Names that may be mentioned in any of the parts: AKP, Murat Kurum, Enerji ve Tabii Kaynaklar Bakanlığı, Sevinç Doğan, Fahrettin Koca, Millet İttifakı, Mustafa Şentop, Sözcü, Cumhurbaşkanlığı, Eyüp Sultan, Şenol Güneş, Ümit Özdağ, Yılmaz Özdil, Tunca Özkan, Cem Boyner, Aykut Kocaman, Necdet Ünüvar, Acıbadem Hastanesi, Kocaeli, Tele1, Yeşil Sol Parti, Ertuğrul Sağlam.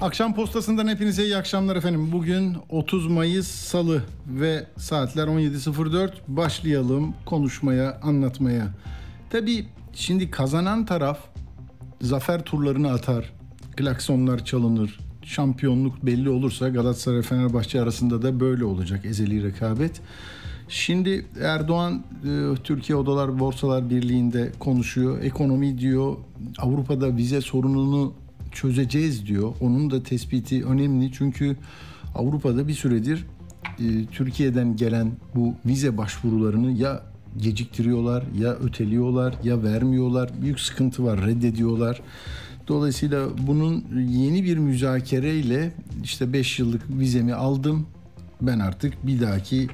Akşam Postası'ndan hepinize iyi akşamlar efendim. Bugün 30 Mayıs Salı ve saatler 17.04. Başlayalım konuşmaya, anlatmaya. Tabii şimdi kazanan taraf zafer turlarını atar, klaksonlar çalınır. Şampiyonluk belli olursa Galatasaray Fenerbahçe arasında da böyle olacak ezeli rekabet. Şimdi Erdoğan Türkiye Odalar Borsalar Birliği'nde konuşuyor. Ekonomi diyor, Avrupa'da vize sorununu çözeceğiz diyor. Onun da tespiti önemli çünkü Avrupa'da bir süredir Türkiye'den gelen bu vize başvurularını ya geciktiriyorlar, ya öteliyorlar, ya vermiyorlar. Büyük sıkıntı var, reddediyorlar. Dolayısıyla bunun yeni bir müzakereyle işte 5 yıllık vizemi aldım. Ben artık bir dahaki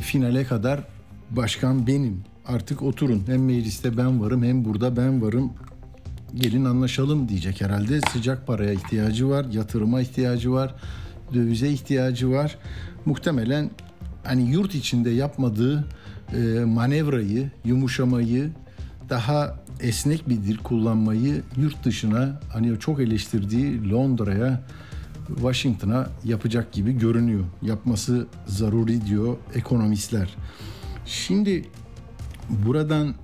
finale kadar başkan benim. Artık oturun. Hem mecliste ben varım, hem burada ben varım. Gelin anlaşalım diyecek herhalde. Sıcak paraya ihtiyacı var, yatırıma ihtiyacı var, dövize ihtiyacı var. Muhtemelen hani yurt içinde yapmadığı manevrayı, yumuşamayı, daha esnek bir dil kullanmayı yurt dışına, hani çok eleştirdiği Londra'ya, Washington'a yapacak gibi görünüyor. Yapması zaruri diyor ekonomistler. Şimdi buradan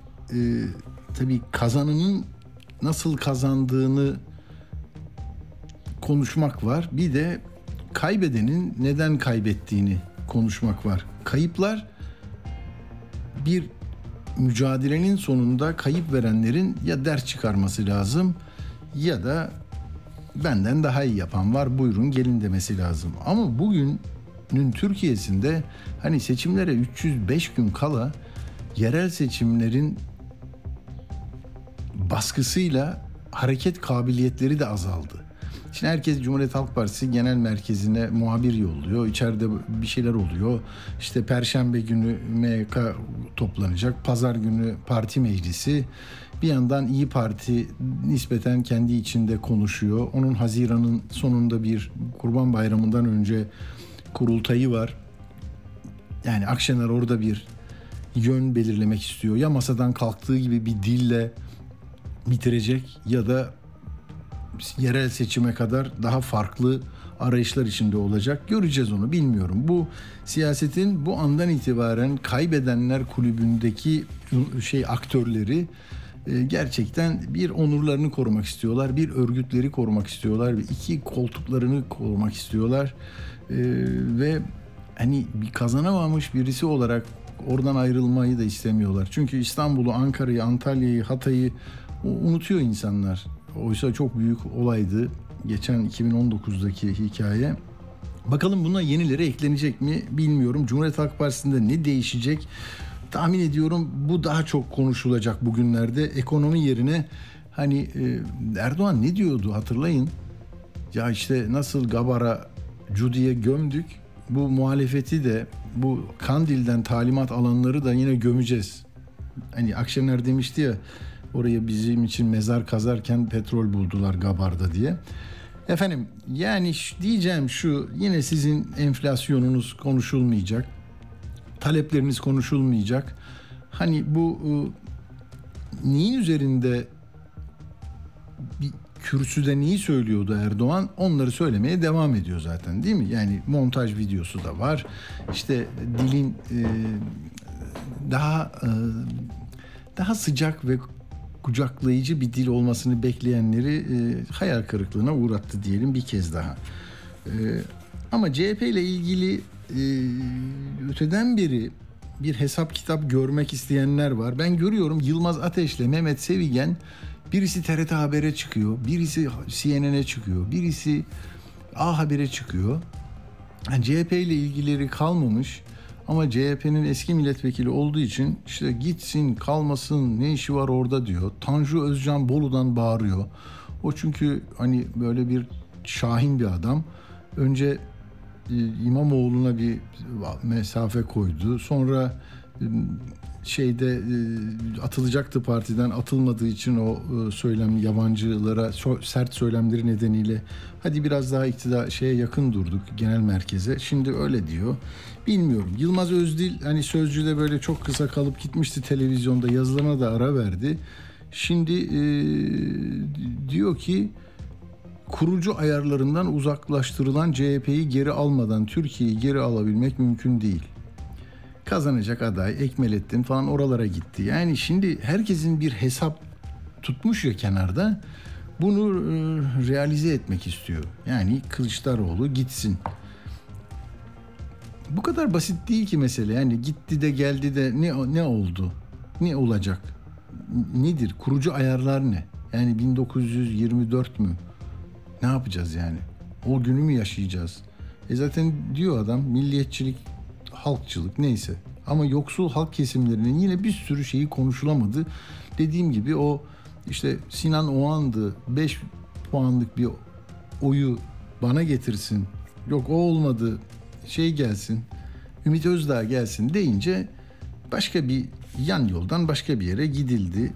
tabii kazanının nasıl kazandığını konuşmak var. Bir de kaybedenin neden kaybettiğini konuşmak var. Kayıplar bir mücadelenin sonunda kayıp verenlerin ya ders çıkarması lazım ya da benden daha iyi yapan var, buyurun gelin demesi lazım. Ama bugünün Türkiye'sinde hani seçimlere 305 gün kala yerel seçimlerin baskısıyla hareket kabiliyetleri de azaldı. Şimdi herkes Cumhuriyet Halk Partisi genel merkezine muhabir yolluyor. İçeride bir şeyler oluyor. İşte Perşembe günü MYK toplanacak. Pazar günü parti meclisi. Bir yandan İYİ Parti nispeten kendi içinde konuşuyor. Onun Haziran'ın sonunda bir Kurban Bayramı'ndan önce kurultayı var. Yani Akşener orada bir yön belirlemek istiyor. Ya masadan kalktığı gibi bir dille bitirecek ya da yerel seçime kadar daha farklı arayışlar içinde olacak. Göreceğiz onu, bilmiyorum. Bu siyasetin bu andan itibaren kaybedenler kulübündeki aktörleri gerçekten bir onurlarını korumak istiyorlar, bir örgütleri korumak istiyorlar, iki koltuklarını korumak istiyorlar ve hani bir kazanamamış birisi olarak oradan ayrılmayı da istemiyorlar. Çünkü İstanbul'u, Ankara'yı, Antalya'yı, Hatay'ı unutuyor insanlar. Oysa çok büyük olaydı geçen 2019'daki hikaye. Bakalım buna yenileri eklenecek mi bilmiyorum. Cumhuriyet Halk Partisi'nde ne değişecek? Tahmin ediyorum bu daha çok konuşulacak bugünlerde. Ekonomi yerine hani Erdoğan ne diyordu hatırlayın. Ya işte nasıl Gabar'a, Cudi'ye gömdük. Bu muhalefeti de, bu Kandil'den talimat alanları da yine gömeceğiz. Hani Akşener demişti ya, oraya bizim için mezar kazarken petrol buldular Gabar'da diye. Efendim yani diyeceğim şu, yine sizin enflasyonunuz konuşulmayacak. Talepleriniz konuşulmayacak. Hani bu neyin üzerinde, bir kürsüde neyi söylüyordu Erdoğan? Onları söylemeye devam ediyor zaten, değil mi? Yani montaj videosu da var. İşte dilin daha sıcak ve kucaklayıcı bir dil olmasını bekleyenleri hayal kırıklığına uğrattı diyelim bir kez daha. Ama CHP ile ilgili öteden beri bir hesap kitap görmek isteyenler var. Ben görüyorum, Yılmaz Ateş'le Mehmet Sevigen, birisi TRT Haber'e çıkıyor, birisi CNN'e çıkıyor, birisi A Haber'e çıkıyor. Yani CHP ile ilgileri kalmamış. Ama CHP'nin eski milletvekili olduğu için işte gitsin, kalmasın, ne işi var orada diyor. Tanju Özcan Bolu'dan bağırıyor. O çünkü hani böyle bir şahin bir adam. Önce İmamoğlu'na bir mesafe koydu. Sonra atılacaktı partiden, atılmadığı için o söylem, yabancılara sert söylemleri nedeniyle hadi biraz daha yakın durduk, genel merkeze. Şimdi öyle diyor. Bilmiyorum. Yılmaz Özdil Sözcü'de böyle çok kısa kalıp gitmişti televizyonda, yazılarına da ara verdi. Şimdi diyor ki kurucu ayarlarından uzaklaştırılan CHP'yi geri almadan Türkiye'yi geri alabilmek mümkün değil. Kazanacak aday Ekmelettin falan oralara gitti. Yani şimdi herkesin bir hesap tutmuş ya kenarda, bunu realize etmek istiyor. Yani Kılıçdaroğlu gitsin. Bu kadar basit değil ki mesele. Yani gitti de geldi de ne oldu? Ne olacak? Nedir? Kurucu ayarlar ne? Yani 1924 mü? Ne yapacağız yani? O günü mü yaşayacağız? Zaten diyor adam, milliyetçilik, halkçılık neyse. Ama yoksul halk kesimlerinin yine bir sürü şeyi konuşulamadı. Dediğim gibi o Sinan Oğan'dı. 5 puanlık bir oyu bana getirsin. Yok o olmadı. Gelsin. Ümit Özdağ gelsin deyince başka bir yan yoldan başka bir yere gidildi.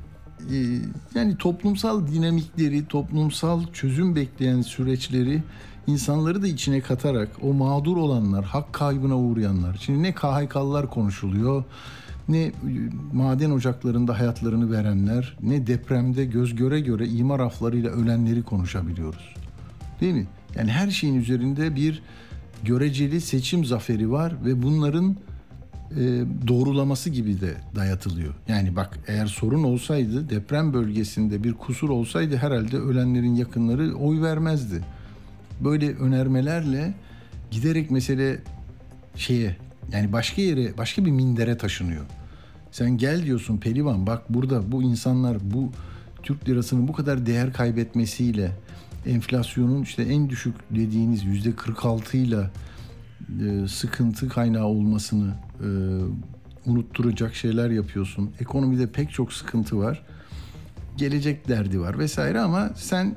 Yani toplumsal dinamikleri, toplumsal çözüm bekleyen süreçleri, insanları da içine katarak o mağdur olanlar, hak kaybına uğrayanlar. Şimdi ne KHK'lılar konuşuluyor, ne maden ocaklarında hayatlarını verenler, ne depremde göz göre göre imar aflarıyla ölenleri konuşabiliyoruz. Değil mi? Yani her şeyin üzerinde bir göreceli seçim zaferi var ve bunların doğrulaması gibi de dayatılıyor. Yani bak, eğer sorun olsaydı, deprem bölgesinde bir kusur olsaydı herhalde ölenlerin yakınları oy vermezdi. Böyle önermelerle giderek mesele başka yere, başka bir mindere taşınıyor. Sen gel diyorsun Pelivan, bak burada bu insanlar bu Türk lirasının bu kadar değer kaybetmesiyle, enflasyonun en düşük dediğiniz %46'yla sıkıntı kaynağı olmasını unutturacak şeyler yapıyorsun. Ekonomide pek çok sıkıntı var. Gelecek derdi var vesaire, ama sen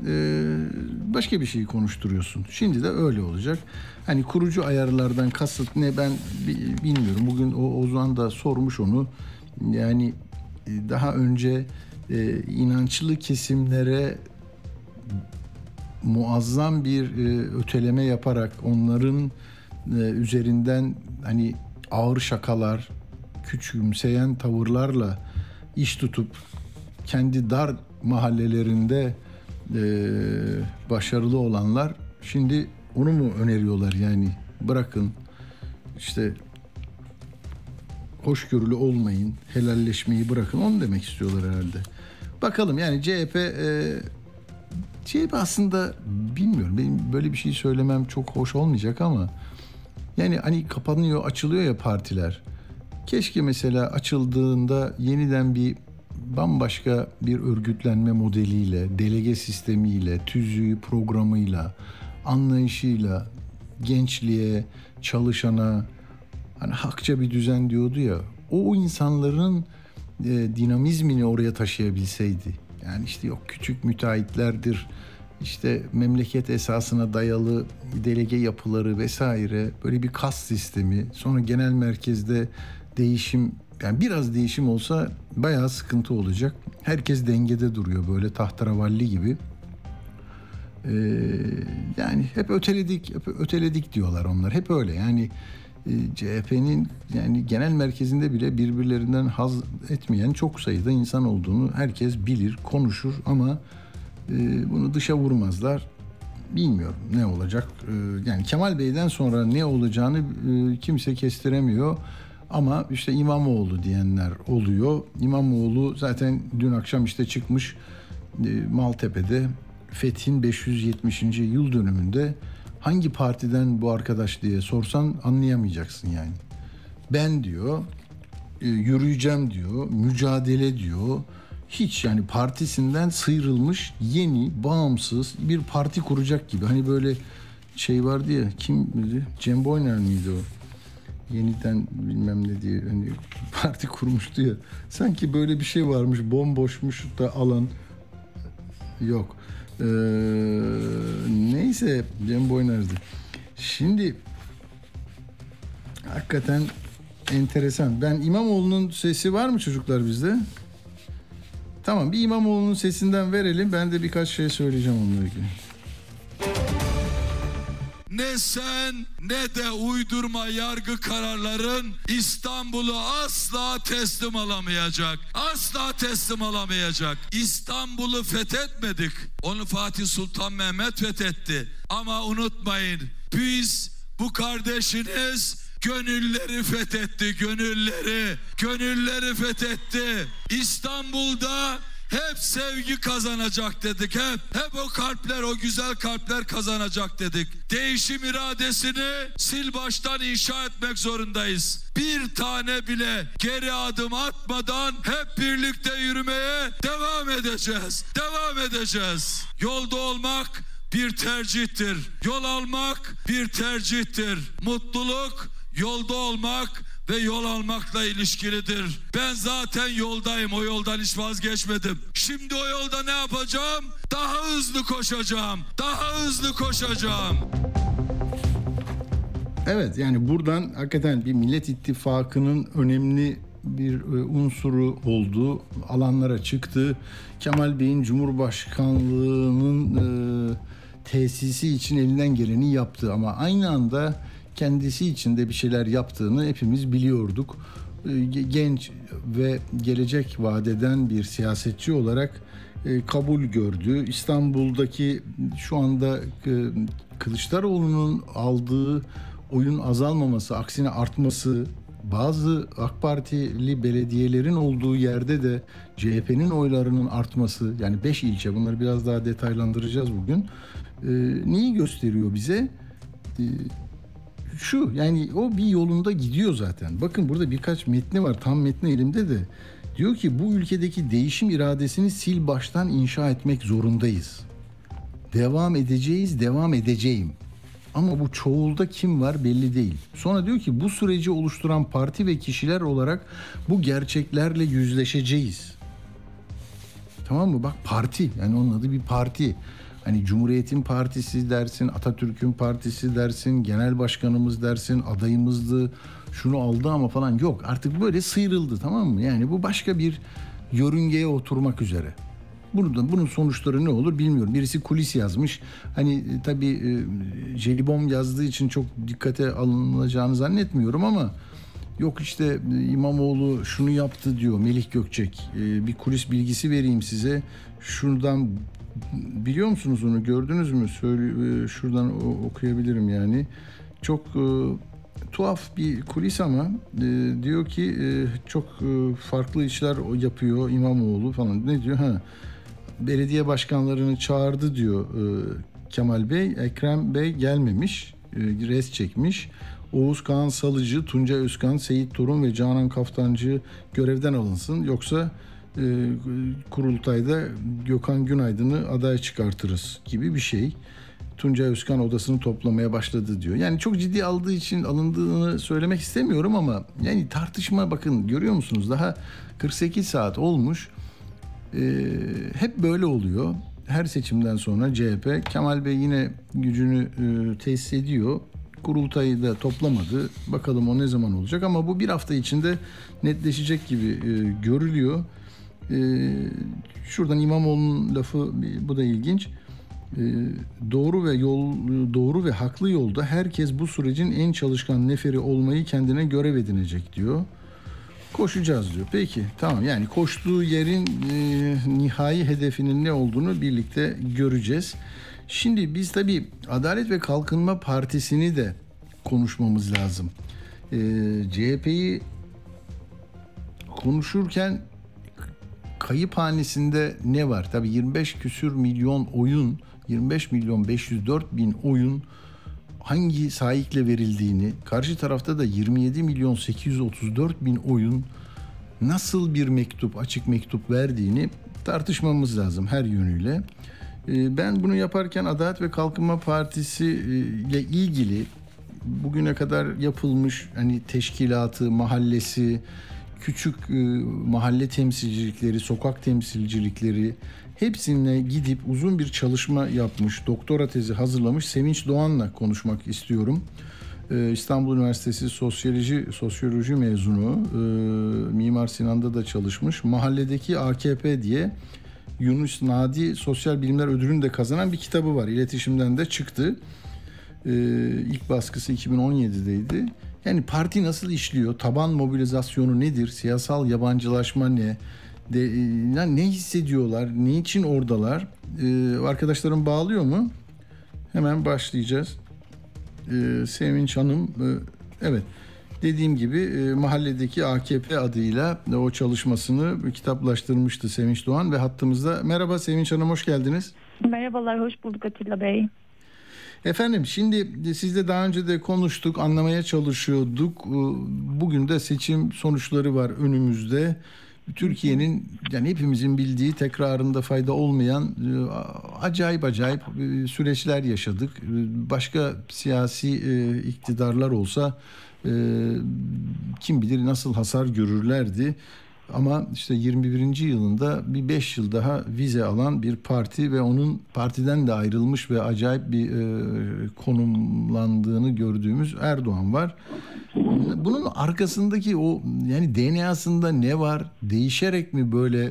başka bir şeyi konuşturuyorsun. Şimdi de öyle olacak. Kurucu ayarlardan kasıt ne, ben bilmiyorum. Bugün Ozan da sormuş onu. Yani daha önce inançlı kesimlere muazzam bir öteleme yaparak onların üzerinden ağır şakalar, küçümseyen tavırlarla iş tutup kendi dar mahallelerinde başarılı olanlar şimdi onu mu öneriyorlar? Yani bırakın hoşgörülü olmayın, helalleşmeyi bırakın, onu demek istiyorlar herhalde. Bakalım yani CHP aslında bilmiyorum, benim böyle bir şey söylemem çok hoş olmayacak ama yani kapanıyor, açılıyor ya partiler. Keşke mesela açıldığında yeniden bir bambaşka bir örgütlenme modeliyle, delege sistemiyle, tüzüğü, programıyla, anlayışıyla, gençliğe, çalışana, hakça bir düzen diyordu ya, o insanların dinamizmini oraya taşıyabilseydi. Yani yok küçük müteahhitlerdir, memleket esasına dayalı delege yapıları vesaire, böyle bir kas sistemi, sonra genel merkezde değişim, yani biraz değişim olsa bayağı sıkıntı olacak. Herkes dengede duruyor böyle tahtaravalli gibi. Yani hep öteledik diyorlar onlar, hep öyle yani. CHP'nin genel merkezinde bile birbirlerinden haz etmeyen çok sayıda insan olduğunu herkes bilir, konuşur ama bunu dışa vurmazlar. Bilmiyorum ne olacak. Yani Kemal Bey'den sonra ne olacağını kimse kestiremiyor. Ama İmamoğlu diyenler oluyor. İmamoğlu zaten dün akşam çıkmış Maltepe'de Fethi'nin 570. yıl dönümünde. Hangi partiden bu arkadaş diye sorsan anlayamayacaksın yani. Ben diyor, yürüyeceğim diyor, mücadele diyor. Hiç yani partisinden sıyrılmış, yeni, bağımsız bir parti kuracak gibi. Böyle vardı ya, kimdi? Cem Boyner miydi o? Yeniden bilmem ne diye parti kurmuştu ya. Sanki böyle bir şey varmış, bomboşmuş da alan yok. Neyse Cem Boyner'di. Şimdi Hakikaten enteresan. Ben İmamoğlu'nun sesi var mı çocuklar bizde? Tamam, bir İmamoğlu'nun sesinden verelim. Ben de birkaç şey söyleyeceğim onunla ilgili. Ne sen ne de uydurma yargı kararların İstanbul'u asla teslim alamayacak. Asla teslim alamayacak. İstanbul'u fethetmedik. Onu Fatih Sultan Mehmet fethetti. Ama unutmayın, biz bu kardeşiniz gönülleri fethetti, gönülleri. Gönülleri fethetti. İstanbul'da hep sevgi kazanacak dedik, hep o kalpler, o güzel kalpler kazanacak dedik. Değişim iradesini sil baştan inşa etmek zorundayız. Bir tane bile geri adım atmadan hep birlikte yürümeye devam edeceğiz. Devam edeceğiz. Yolda olmak bir tercihtir. Yol almak bir tercihtir. Mutluluk yolda olmak ve yol almakla ilişkilidir. Ben zaten yoldayım. O yoldan hiç vazgeçmedim. Şimdi o yolda ne yapacağım? Daha hızlı koşacağım. Daha hızlı koşacağım. Evet, yani buradan hakikaten bir Millet İttifakı'nın önemli bir unsuru olduğu alanlara çıktı. Kemal Bey'in Cumhurbaşkanlığı'nın tesisi için elinden geleni yaptı ama aynı anda kendisi için de bir şeyler yaptığını hepimiz biliyorduk. Genç ve gelecek vadeden bir siyasetçi olarak kabul gördü. İstanbul'daki şu anda Kılıçdaroğlu'nun aldığı oyun azalmaması, aksine artması, bazı AK Partili belediyelerin olduğu yerde de CHP'nin oylarının artması, yani 5 ilçe, bunları biraz daha detaylandıracağız bugün. Neyi gösteriyor bize? Şu, yani o bir yolunda gidiyor zaten. Bakın burada birkaç metni var. Tam metni elimde de. Diyor ki bu ülkedeki değişim iradesini sil baştan inşa etmek zorundayız. Devam edeceğiz, devam edeceğim. Ama bu çoğulda kim var belli değil. Sonra diyor ki bu süreci oluşturan parti ve kişiler olarak bu gerçeklerle yüzleşeceğiz. Tamam mı? Bak parti, yani onun adı bir parti. Hani Cumhuriyet'in partisi dersin, Atatürk'ün partisi dersin, genel başkanımız dersin, adayımızdı, şunu aldı ama falan, yok. Artık böyle sıyrıldı, tamam mı? Yani bu başka bir yörüngeye oturmak üzere. Bunun sonuçları ne olur bilmiyorum. Birisi kulis yazmış. Hani tabii jelibom yazdığı için çok dikkate alınacağını zannetmiyorum ama yok işte İmamoğlu şunu yaptı diyor Melih Gökçek. Bir kulis bilgisi vereyim size. Şuradan biliyor musunuz onu, gördünüz mü? Söyle, şuradan okuyabilirim yani. Çok tuhaf bir kulis ama diyor ki çok farklı işler yapıyor İmamoğlu falan. Ne diyor? Belediye başkanlarını çağırdı diyor Kemal Bey. Ekrem Bey gelmemiş. Res çekmiş. Oğuz Kağan Salıcı, Tunca Özkan, Seyit Torun ve Canan Kaftancı görevden alınsın. Yoksa kurultayda Gökhan Günaydın'ı aday çıkartırız gibi bir şey. Tunca Özkan odasını toplamaya başladı diyor. Yani çok ciddi aldığı için alındığını söylemek istemiyorum ama yani tartışma, bakın görüyor musunuz? Daha 48 saat olmuş. Hep böyle oluyor. Her seçimden sonra CHP, Kemal Bey yine gücünü tesis ediyor. Kurultayı da toplamadı. Bakalım o ne zaman olacak ama bu bir hafta içinde netleşecek gibi görülüyor. Şuradan İmamoğlu'nun lafı, bu da ilginç. Doğru ve haklı yolda herkes bu sürecin en çalışkan neferi olmayı kendine görev edinecek diyor. Koşacağız diyor. Peki, tamam, yani koştuğu yerin nihai hedefinin ne olduğunu birlikte göreceğiz. Şimdi biz tabii Adalet ve Kalkınma Partisi'ni de konuşmamız lazım. CHP'yi konuşurken kayıphanesinde ne var? Tabii 25 küsür milyon oyun, 25 milyon 504 bin oyun hangi saikle verildiğini, karşı tarafta da 27 milyon 834 bin oyun nasıl bir mektup, açık mektup verdiğini tartışmamız lazım her yönüyle. Ben bunu yaparken Adalet ve Kalkınma Partisi ile ilgili bugüne kadar yapılmış, hani teşkilatı, mahallesi, küçük mahalle temsilcilikleri, sokak temsilcilikleri, hepsine gidip uzun bir çalışma yapmış, doktora tezi hazırlamış Sevinç Doğan'la konuşmak istiyorum. İstanbul Üniversitesi Sosyoloji mezunu, Mimar Sinan'da da çalışmış. Mahalledeki AKP diye Yunus Nadi Sosyal Bilimler Ödülünü de kazanan bir kitabı var. İletişimden de çıktı. İlk baskısı 2017'deydi. Yani parti nasıl işliyor? Taban mobilizasyonu nedir? Siyasal yabancılaşma ne? Ne hissediyorlar? Niçin oradalar? Arkadaşlarım bağlıyor mu? Hemen başlayacağız. Sevinç Hanım, evet, dediğim gibi mahalledeki AKP adıyla o çalışmasını kitaplaştırmıştı Sevinç Doğan ve hattımızda. Merhaba Sevinç Hanım, hoş geldiniz. Merhabalar, hoş bulduk Atilla Bey. Efendim, şimdi sizle daha önce de konuştuk, anlamaya çalışıyorduk. Bugün de seçim sonuçları var önümüzde. Türkiye'nin, yani hepimizin bildiği, tekrarında fayda olmayan acayip süreçler yaşadık. Başka siyasi iktidarlar olsa kim bilir nasıl hasar görürlerdi. Ama işte 21. yılında bir 5 yıl daha vize alan bir parti ve onun partiden de ayrılmış ve acayip bir konumlandığını gördüğümüz Erdoğan var. Bunun arkasındaki o, yani DNA'sında ne var? Değişerek mi böyle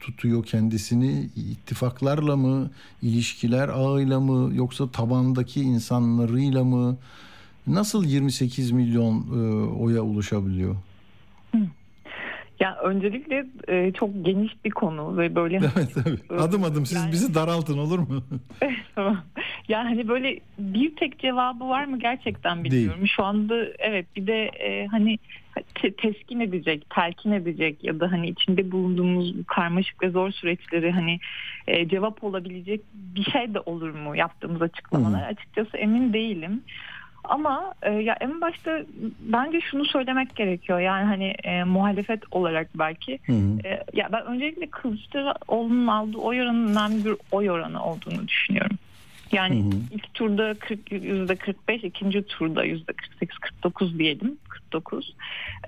tutuyor kendisini? İttifaklarla mı? İlişkiler ağıyla mı? Yoksa tabandaki insanlarıyla mı? Nasıl 28 milyon oya ulaşabiliyor? Ya öncelikle çok geniş bir konu ve böyle evet. Adım adım siz yani, bizi daraltın, olur mu? Tamam. Ya hani böyle bir tek cevabı var mı gerçekten bilmiyorum. Değil. Şu anda evet, bir de hani teskin edecek, telkin edecek ya da hani içinde bulunduğumuz karmaşık ve zor süreçleri hani cevap olabilecek bir şey de olur mu yaptığımız açıklamalar? Açıkçası emin değilim. Ama ya en başta bence şunu söylemek gerekiyor, yani hani muhalefet olarak belki ya ben öncelikle Kılıçdaroğlu'nun aldığı oy oranının önemli bir oy oranı olduğunu düşünüyorum. Yani ilk turda %45, ikinci turda %48-49 diyelim, 49.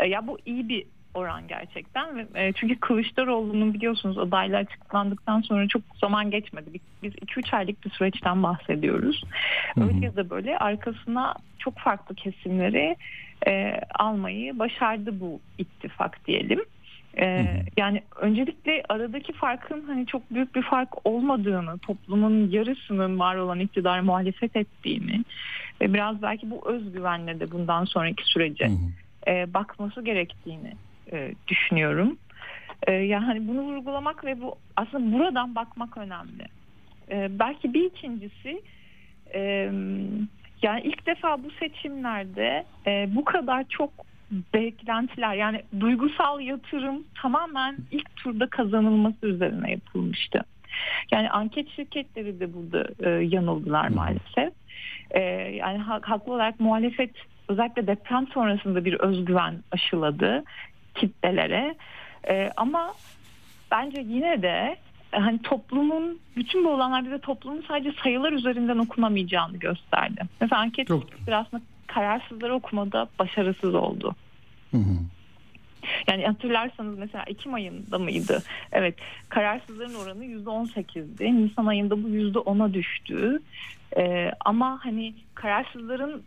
Ya bu iyi bir oran gerçekten ve çünkü Kılıçdaroğlu'nun biliyorsunuz adaylığı açıklandıktan sonra çok zaman geçmedi. Biz 2-3 aylık bir süreçten bahsediyoruz. Öyle ya da böyle arkasına çok farklı kesimleri almayı başardı bu ittifak diyelim. Yani öncelikle aradaki farkın hani çok büyük bir fark olmadığını, toplumun yarısının var olan iktidar muhalefet ettiğini ve biraz belki bu özgüvenle de bundan sonraki sürece bakması gerektiğini düşünüyorum. Yani bunu vurgulamak ve bu aslında buradan bakmak önemli. Belki bir ikincisi yani ilk defa bu seçimlerde bu kadar çok beklentiler, yani duygusal yatırım tamamen ilk turda kazanılması üzerine yapılmıştı. Yani anket şirketleri de burada yanıldılar maalesef. Yani haklı olarak muhalefet özellikle deprem sonrasında bir özgüven aşıladı kitlelere. Ama bence yine de hani toplumun, bütün bu olanlar bize toplumun sadece sayılar üzerinden okunamayacağını gösterdi. Mesela anket şirketleri aslında kararsızları okumada başarısız oldu. Yani hatırlarsanız mesela Ekim ayında mıydı? Evet, kararsızların oranı %18'di. Nisan ayında bu %10'a düştü. Ama hani kararsızların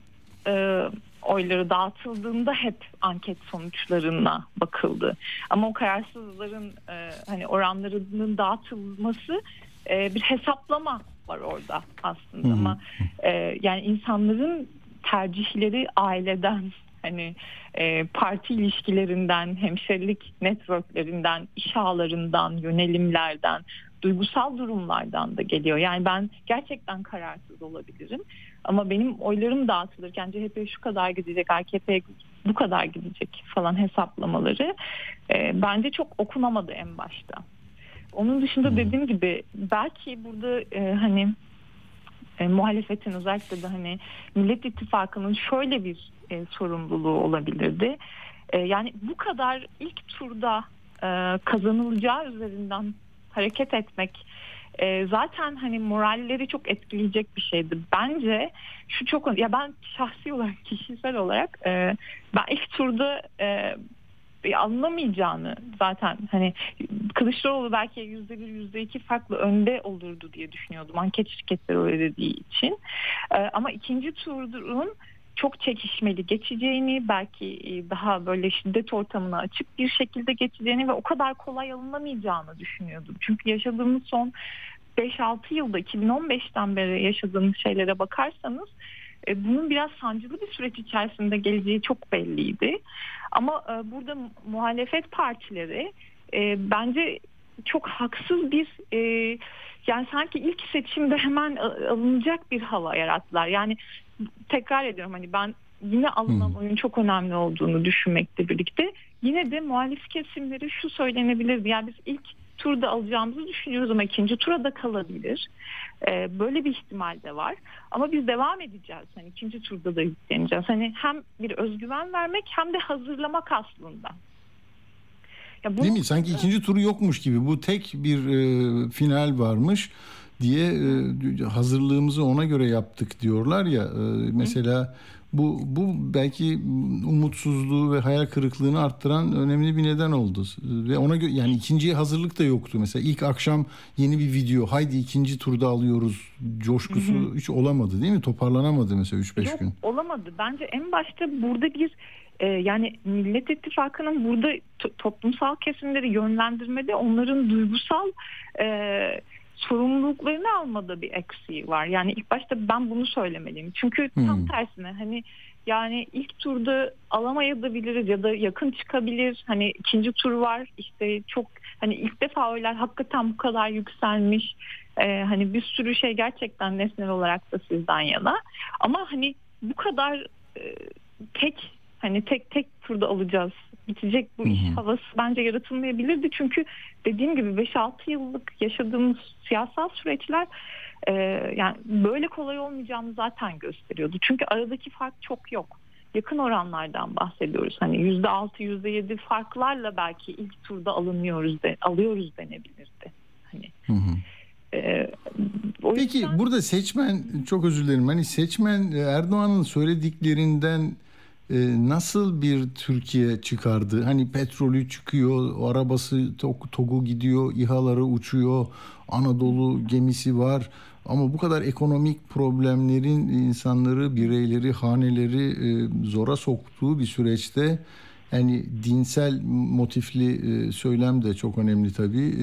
oyları dağıtıldığında hep anket sonuçlarına bakıldı. Ama o kararsızların hani oranlarının dağıtılması bir hesaplama var orada aslında. Ama yani insanların tercihleri aileden, hani parti ilişkilerinden, hemşerilik networklerinden, iş ağlarından, yönelimlerden, duygusal durumlardan da geliyor. Yani ben gerçekten kararsız olabilirim ama benim oylarım dağıtılırken CHP'ye şu kadar gidecek, AKP'ye bu kadar gidecek falan hesaplamaları bence çok okunamadı en başta. Onun dışında dediğim gibi belki burada hani muhalefetin özellikle de hani Millet İttifakı'nın şöyle bir sorumluluğu olabilirdi. Yani bu kadar ilk turda kazanılacağı üzerinden hareket etmek zaten hani moralleri çok etkileyecek bir şeydi. Bence şu çok, ya ben şahsi olarak, kişisel olarak ben ilk turda anlamayacağını zaten hani Kılıçdaroğlu belki %1-%2 farklı önde olurdu diye düşünüyordum. Anket şirketleri öyle dediği için. Ama ikinci turun çok çekişmeli geçeceğini, belki daha böyle şiddet ortamına açık bir şekilde geçeceğini ve o kadar kolay alınamayacağını düşünüyordum. Çünkü yaşadığımız son 5-6 yılda, 2015'ten beri yaşadığımız şeylere bakarsanız bunun biraz sancılı bir süreç içerisinde geleceği çok belliydi. Ama burada muhalefet partileri bence çok haksız bir, yani sanki ilk seçimde hemen alınacak bir hava yarattılar. Yani tekrar ediyorum, hani ben yine alınan oyun çok önemli olduğunu düşünmekle birlikte yine de muhalif kesimleri şu söylenebilir: yani biz ilk turda alacağımızı düşünüyoruz ama ikinci tura da kalabilir. Böyle bir ihtimal de var. Ama biz devam edeceğiz. Hani ikinci turda da yükleneceğiz. Hani hem bir özgüven vermek hem de hazırlamak aslında. Ya değil mi? Sanki ikinci turu yokmuş gibi. Bu tek bir final varmış diye hazırlığımızı ona göre yaptık diyorlar ya. Mesela bu belki umutsuzluğu ve hayal kırıklığını arttıran önemli bir neden oldu. Ve ona göre, yani ikinciye hazırlık da yoktu. Mesela ilk akşam yeni bir video, haydi ikinci turda alıyoruz coşkusu hiç olamadı değil mi? Toparlanamadı mesela 3-5 gün. Olamadı. Bence en başta burada bir yani Millet İttifakı'nın burada toplumsal kesimleri yönlendirmede onların duygusal sorumluluklarını almada bir eksiği var. Yani ilk başta ben bunu söylemeliyim. Çünkü tam tersine, hani yani ilk turda alamayabiliriz ya da yakın çıkabilir. Hani ikinci tur var, işte çok, hani ilk defa oylar hakikaten bu kadar yükselmiş. Hani bir sürü şey gerçekten nesnel olarak da sizden yana. Ama hani bu kadar tek turda alacağız, bitecek bu iş havası bence yaratılmayabilirdi. Çünkü dediğim gibi 5-6 yıllık yaşadığımız siyasal süreçler yani böyle kolay olmayacağını zaten gösteriyordu. Çünkü aradaki fark çok yok. Yakın oranlardan bahsediyoruz. Hani %6, %7 farklarla belki ilk turda alıyoruz denebilirdi. Hani peki yüzden... burada seçmen, çok özür dilerim, hani seçmen Erdoğan'ın söylediklerinden nasıl bir Türkiye çıkardı? Hani petrolü çıkıyor, arabası TOG'u gidiyor, İHA'ları uçuyor, Anadolu gemisi var. Ama bu kadar ekonomik problemlerin insanları, bireyleri, haneleri zora soktuğu bir süreçte, yani dinsel motifli söylem de çok önemli tabii.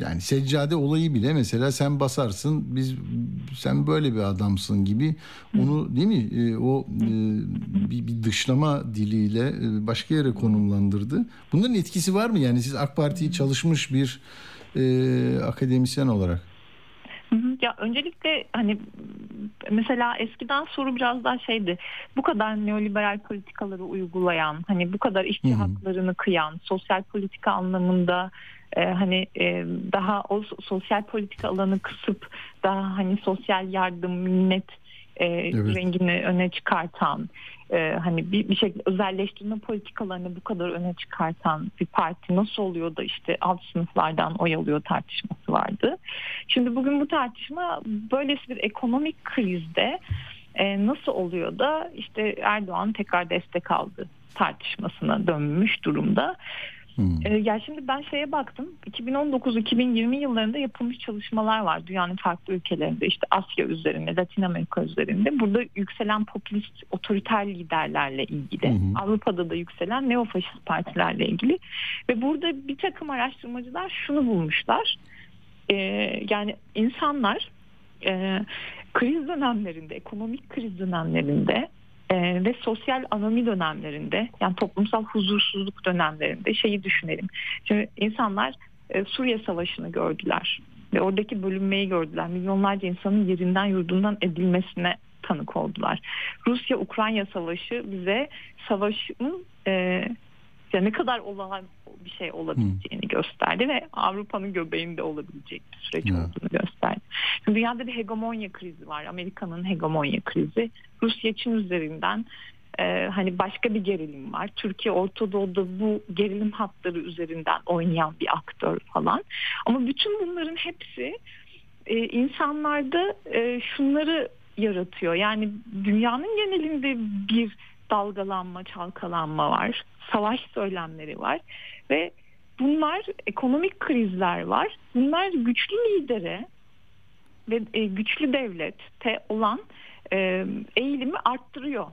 Yani seccade olayı bile mesela, sen basarsın, sen böyle bir adamsın gibi, onu değil mi? O bir dışlama diliyle başka yere konumlandırdı. Bunların etkisi var mı? Yani siz AK Parti'yi çalışmış bir akademisyen olarak. Ya öncelikle hani mesela eskiden soru biraz daha şeydi. Bu kadar neoliberal politikaları uygulayan, hani bu kadar işçi haklarını kıyan, sosyal politika anlamında hani daha o sosyal politika alanı kısıp daha hani sosyal yardım, minnet rengini öne çıkartan, hani bir şekilde özelleştirme politikalarını bu kadar öne çıkartan bir parti nasıl oluyor da işte alt sınıflardan oy alıyor tartışması vardı. Şimdi bugün bu tartışma böylesi bir ekonomik krizde nasıl oluyor da işte Erdoğan tekrar destek aldı tartışmasına dönmüş durumda. Yani şimdi ben şeye baktım, 2019-2020 yıllarında yapılmış çalışmalar var dünyanın farklı ülkelerinde, işte Asya üzerinde, Latin Amerika üzerinde, burada yükselen popülist otoriter liderlerle ilgili, Avrupa'da da yükselen neofaşist partilerle ilgili. Ve burada bir takım araştırmacılar şunu bulmuşlar, yani insanlar kriz dönemlerinde, ekonomik kriz dönemlerinde ve sosyal anomi dönemlerinde, yani toplumsal huzursuzluk dönemlerinde şeyi düşünelim. Şimdi insanlar Suriye Savaşı'nı gördüler ve oradaki bölünmeyi gördüler. Milyonlarca insanın yerinden yurdundan edilmesine tanık oldular. Rusya-Ukrayna Savaşı bize savaşın ne kadar olağan bir şey olabileceğini gösterdi ve Avrupa'nın göbeğinde olabilecek bir süreç olduğunu gösterdi. Şimdi dünyada bir hegemonya krizi var. Amerika'nın hegemonya krizi. Rusya, Çin üzerinden hani başka bir gerilim var. Türkiye, Orta Doğu'da bu gerilim hatları üzerinden oynayan bir aktör falan. Ama bütün bunların hepsi insanlarda şunları yaratıyor. Yani dünyanın genelinde bir dalgalanma, çalkalanma var. Savaş söylemleri var. Ve bunlar, ekonomik krizler var. Bunlar güçlü lidere ve güçlü devlete olan eğilimi arttırıyor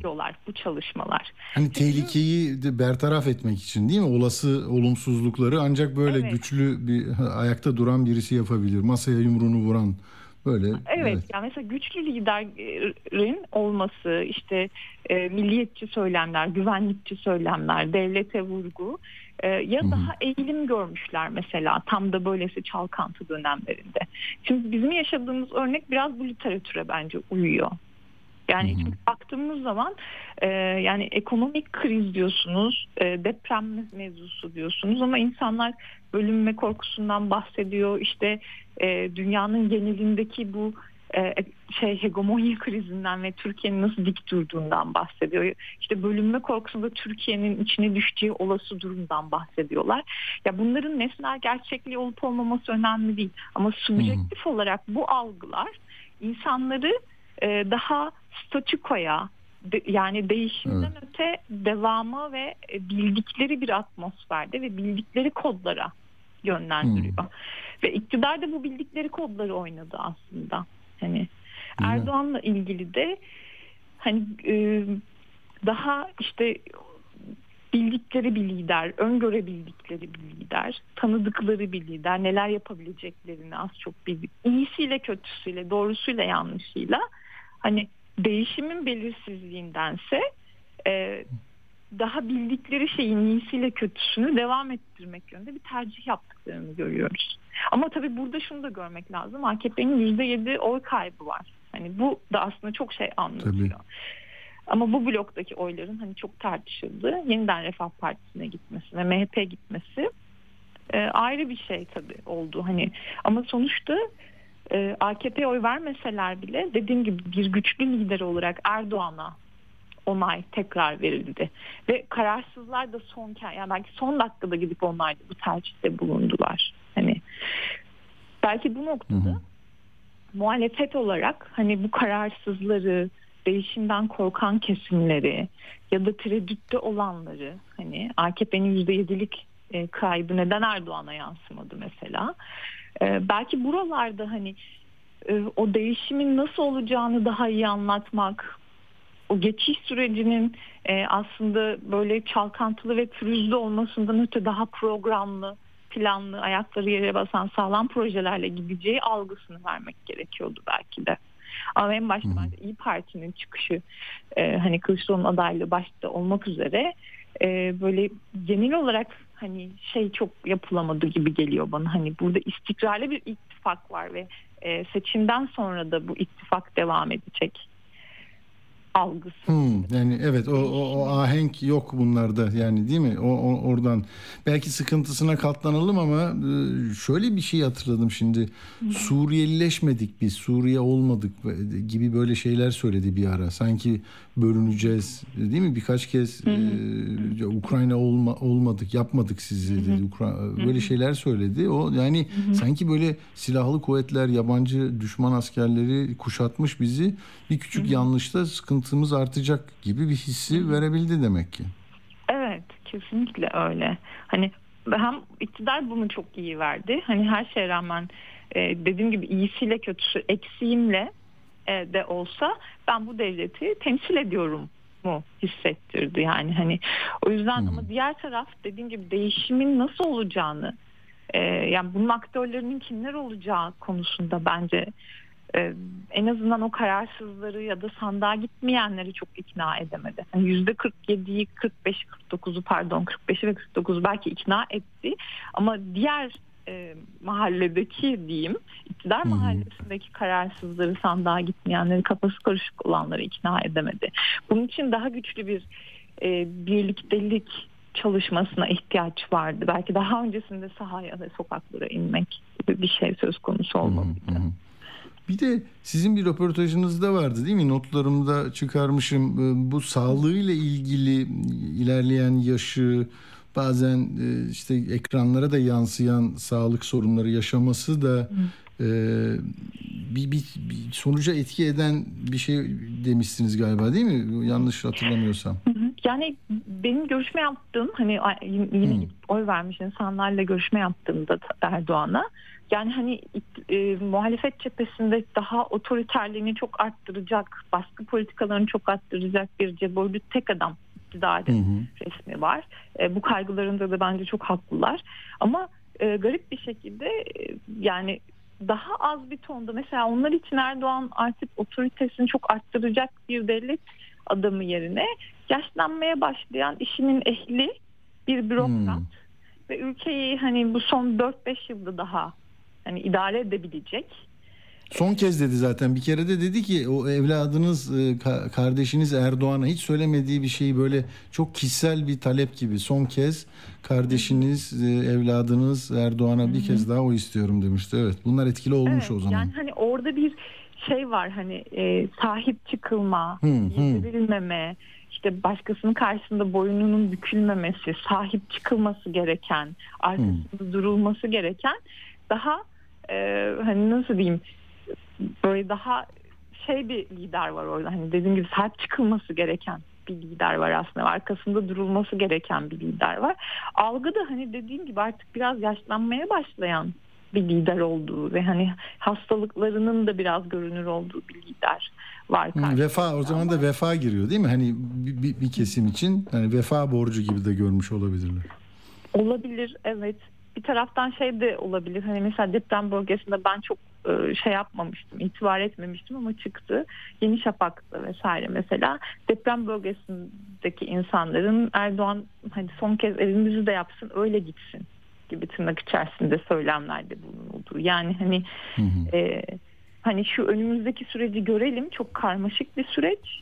diyorlar bu çalışmalar. Hani tehlikeyi de bertaraf etmek için değil mi? Olası olumsuzlukları ancak böyle güçlü bir ayakta duran birisi yapabilir. Masaya yumruğunu vuran böyle. Evet. Yani mesela güçlü liderin olması, işte milliyetçi söylemler, güvenlikçi söylemler, devlete vurgu ya daha eğilim görmüşler mesela tam da böylesi çalkantı dönemlerinde. Şimdi bizim yaşadığımız örnek biraz bu literatüre bence uyuyor. Yani çünkü baktığımız zaman yani ekonomik kriz diyorsunuz, deprem mevzusu diyorsunuz ama insanlar bölünme korkusundan bahsediyor. İşte dünyanın genelindeki bu hegemonya krizinden ve Türkiye'nin nasıl dik durduğundan bahsediyor. İşte bölünme korkusunda Türkiye'nin içine düşeceği olası durumdan bahsediyorlar. Ya bunların nesnel gerçekliği olup olmaması önemli değil. Ama subjektif olarak bu algılar insanları daha statükoya, yani değişimden öte devama ve bildikleri bir atmosferde ve bildikleri kodlara yönlendiriyor. Ve iktidar da bu bildikleri kodları oynadı aslında. Hani Erdoğan'la ilgili de hani daha işte bildikleri bir lider, öngörebildikleri bir lider, tanıdıkları bir lider, neler yapabileceklerini az çok bildik. İyisiyle kötüsüyle, doğrusuyla yanlışıyla hani değişimin belirsizliğindense daha bildikleri şeyin iyisiyle kötüsünü devam ettirmek yönünde bir tercih yaptıklarını görüyoruz. Ama tabii burada şunu da görmek lazım. AKP'nin %7 oy kaybı var. Hani bu da aslında çok şey anlatıyor. Tabii. Ama bu bloktaki oyların hani çok tartışıldı. Yeniden Refah Partisi'ne gitmesi ve MHP'ye gitmesi ayrı bir şey tabii oldu. Hani ama sonuçta AKP'ye oy vermeseler bile dediğim gibi bir güçlü lider olarak Erdoğan'a onay tekrar verildi. Ve kararsızlar da belki son dakikada gidip onlar da bu tercihte bulundular. Hani belki bu noktada muhalefet olarak hani bu kararsızları, değişimden korkan kesimleri ya da tereddütte olanları, hani AKP'nin %7'lik kaybı neden Erdoğan'a yansımadı mesela? Belki buralarda hani o değişimin nasıl olacağını daha iyi anlatmak, o geçiş sürecinin aslında böyle çalkantılı ve pürüzlü olmasından öte daha programlı, planlı, ayakları yere basan sağlam projelerle gideceği algısını vermek gerekiyordu belki de. Ama en başta İYİ Parti'nin çıkışı hani Kılıçdaroğlu'nun adaylığı başta olmak üzere böyle genel olarak hani şey çok yapılamadı gibi geliyor bana. Hani burada istikrarlı bir ittifak var ve seçimden sonra da bu ittifak devam edecek algısı. Yani evet o ahenk yok bunlarda yani değil mi? O oradan belki sıkıntısına katlanalım ama şöyle bir şey hatırladım şimdi. Suriyelileşmedik biz, Suriye olmadık gibi böyle şeyler söyledi bir ara. Sanki bölüneceğiz değil mi? Birkaç kez Ukrayna olmadık, yapmadık sizi dedi. Böyle şeyler söyledi. O yani sanki böyle silahlı kuvvetler, yabancı düşman askerleri kuşatmış bizi. Bir küçük yanlışta sıkıntımız artacak gibi bir hissi verebildi demek ki. Evet, kesinlikle öyle. Hani hem iktidar bunu çok iyi verdi. Hani her şeye rağmen dediğim gibi iyisiyle kötüsü, eksiğimle de olsa ben bu devleti temsil ediyorum mu hissettirdi yani hani o yüzden ama diğer taraf dediğim gibi değişimin nasıl olacağını yani bunun aktörlerinin kimler olacağı konusunda bence en azından o kararsızları ya da sandığa gitmeyenleri çok ikna edemedi. Yani %47'yi 45-49'u pardon 45'i ve 49'u belki ikna etti ama diğer mahalledeki diyeyim iktidar mahallesindeki kararsızları, sandığa gitmeyenleri, kafası karışık olanları ikna edemedi. Bunun için daha güçlü bir birliktelik çalışmasına ihtiyaç vardı. Belki daha öncesinde sahaya ve sokaklara inmek gibi bir şey söz konusu olmalıydı. Bir de sizin bir röportajınızda vardı değil mi? Notlarımda çıkarmışım. Bu sağlığıyla ilgili ilerleyen yaşı, bazen işte ekranlara da yansıyan sağlık sorunları yaşaması da bir sonuca etki eden bir şey demişsiniz galiba değil mi? Yanlış hatırlamıyorsam. Yani benim görüşme yaptığım, hani yine oy vermiş insanlarla görüşme yaptığımda Erdoğan'a, yani hani muhalefet cephesinde daha otoriterliğini çok arttıracak, baskı politikalarını çok arttıracak bir cebolü tek adam iktidarı resmi var. Bu kaygılarında da bence çok haklılar. Ama garip bir şekilde yani daha az bir tonda, mesela onlar için Erdoğan artık otoritesini çok arttıracak bir devlet adamı yerine yaşlanmaya başlayan işinin ehli bir bürokrat ve ülkeyi hani bu son 4-5 yılda daha hani idare edebilecek. Son kez dedi zaten, bir kere de dedi ki o evladınız, kardeşiniz Erdoğan'a hiç söylemediği bir şeyi böyle çok kişisel bir talep gibi son kez kardeşiniz, evladınız Erdoğan'a bir kez daha o istiyorum demişti. Evet, bunlar etkili olmuş o zaman. Yani hani orada bir şey var, hani sahip çıkılma, yedirilmeme, işte başkasının karşısında boynunun bükülmemesi, sahip çıkılması gereken, arkasında durulması gereken, daha hani nasıl diyeyim, böyle daha şey bir lider var orada, hani dediğim gibi sahip çıkılması gereken bir lider var aslında, arkasında durulması gereken bir lider var. Algıda hani dediğim gibi artık biraz yaşlanmaya başlayan bir lider olduğu ve hani hastalıklarının da biraz görünür olduğu bir lider var karşısında. Vefa, o zaman da vefa giriyor değil mi? Hani bir kesim için hani vefa borcu gibi de görmüş olabilirler. Olabilir, evet. Bir taraftan şey de olabilir, hani mesela deprem bölgesinde ben çok şey yapmamıştım, itibar etmemiştim ama çıktı. Yeni Şafak'ta vesaire mesela deprem bölgesindeki insanların Erdoğan hani son kez evimizi de yapsın öyle gitsin gibi tırnak içerisinde söylemlerde bulunuldu. Yani hani hani şu önümüzdeki süreci görelim, çok karmaşık bir süreç.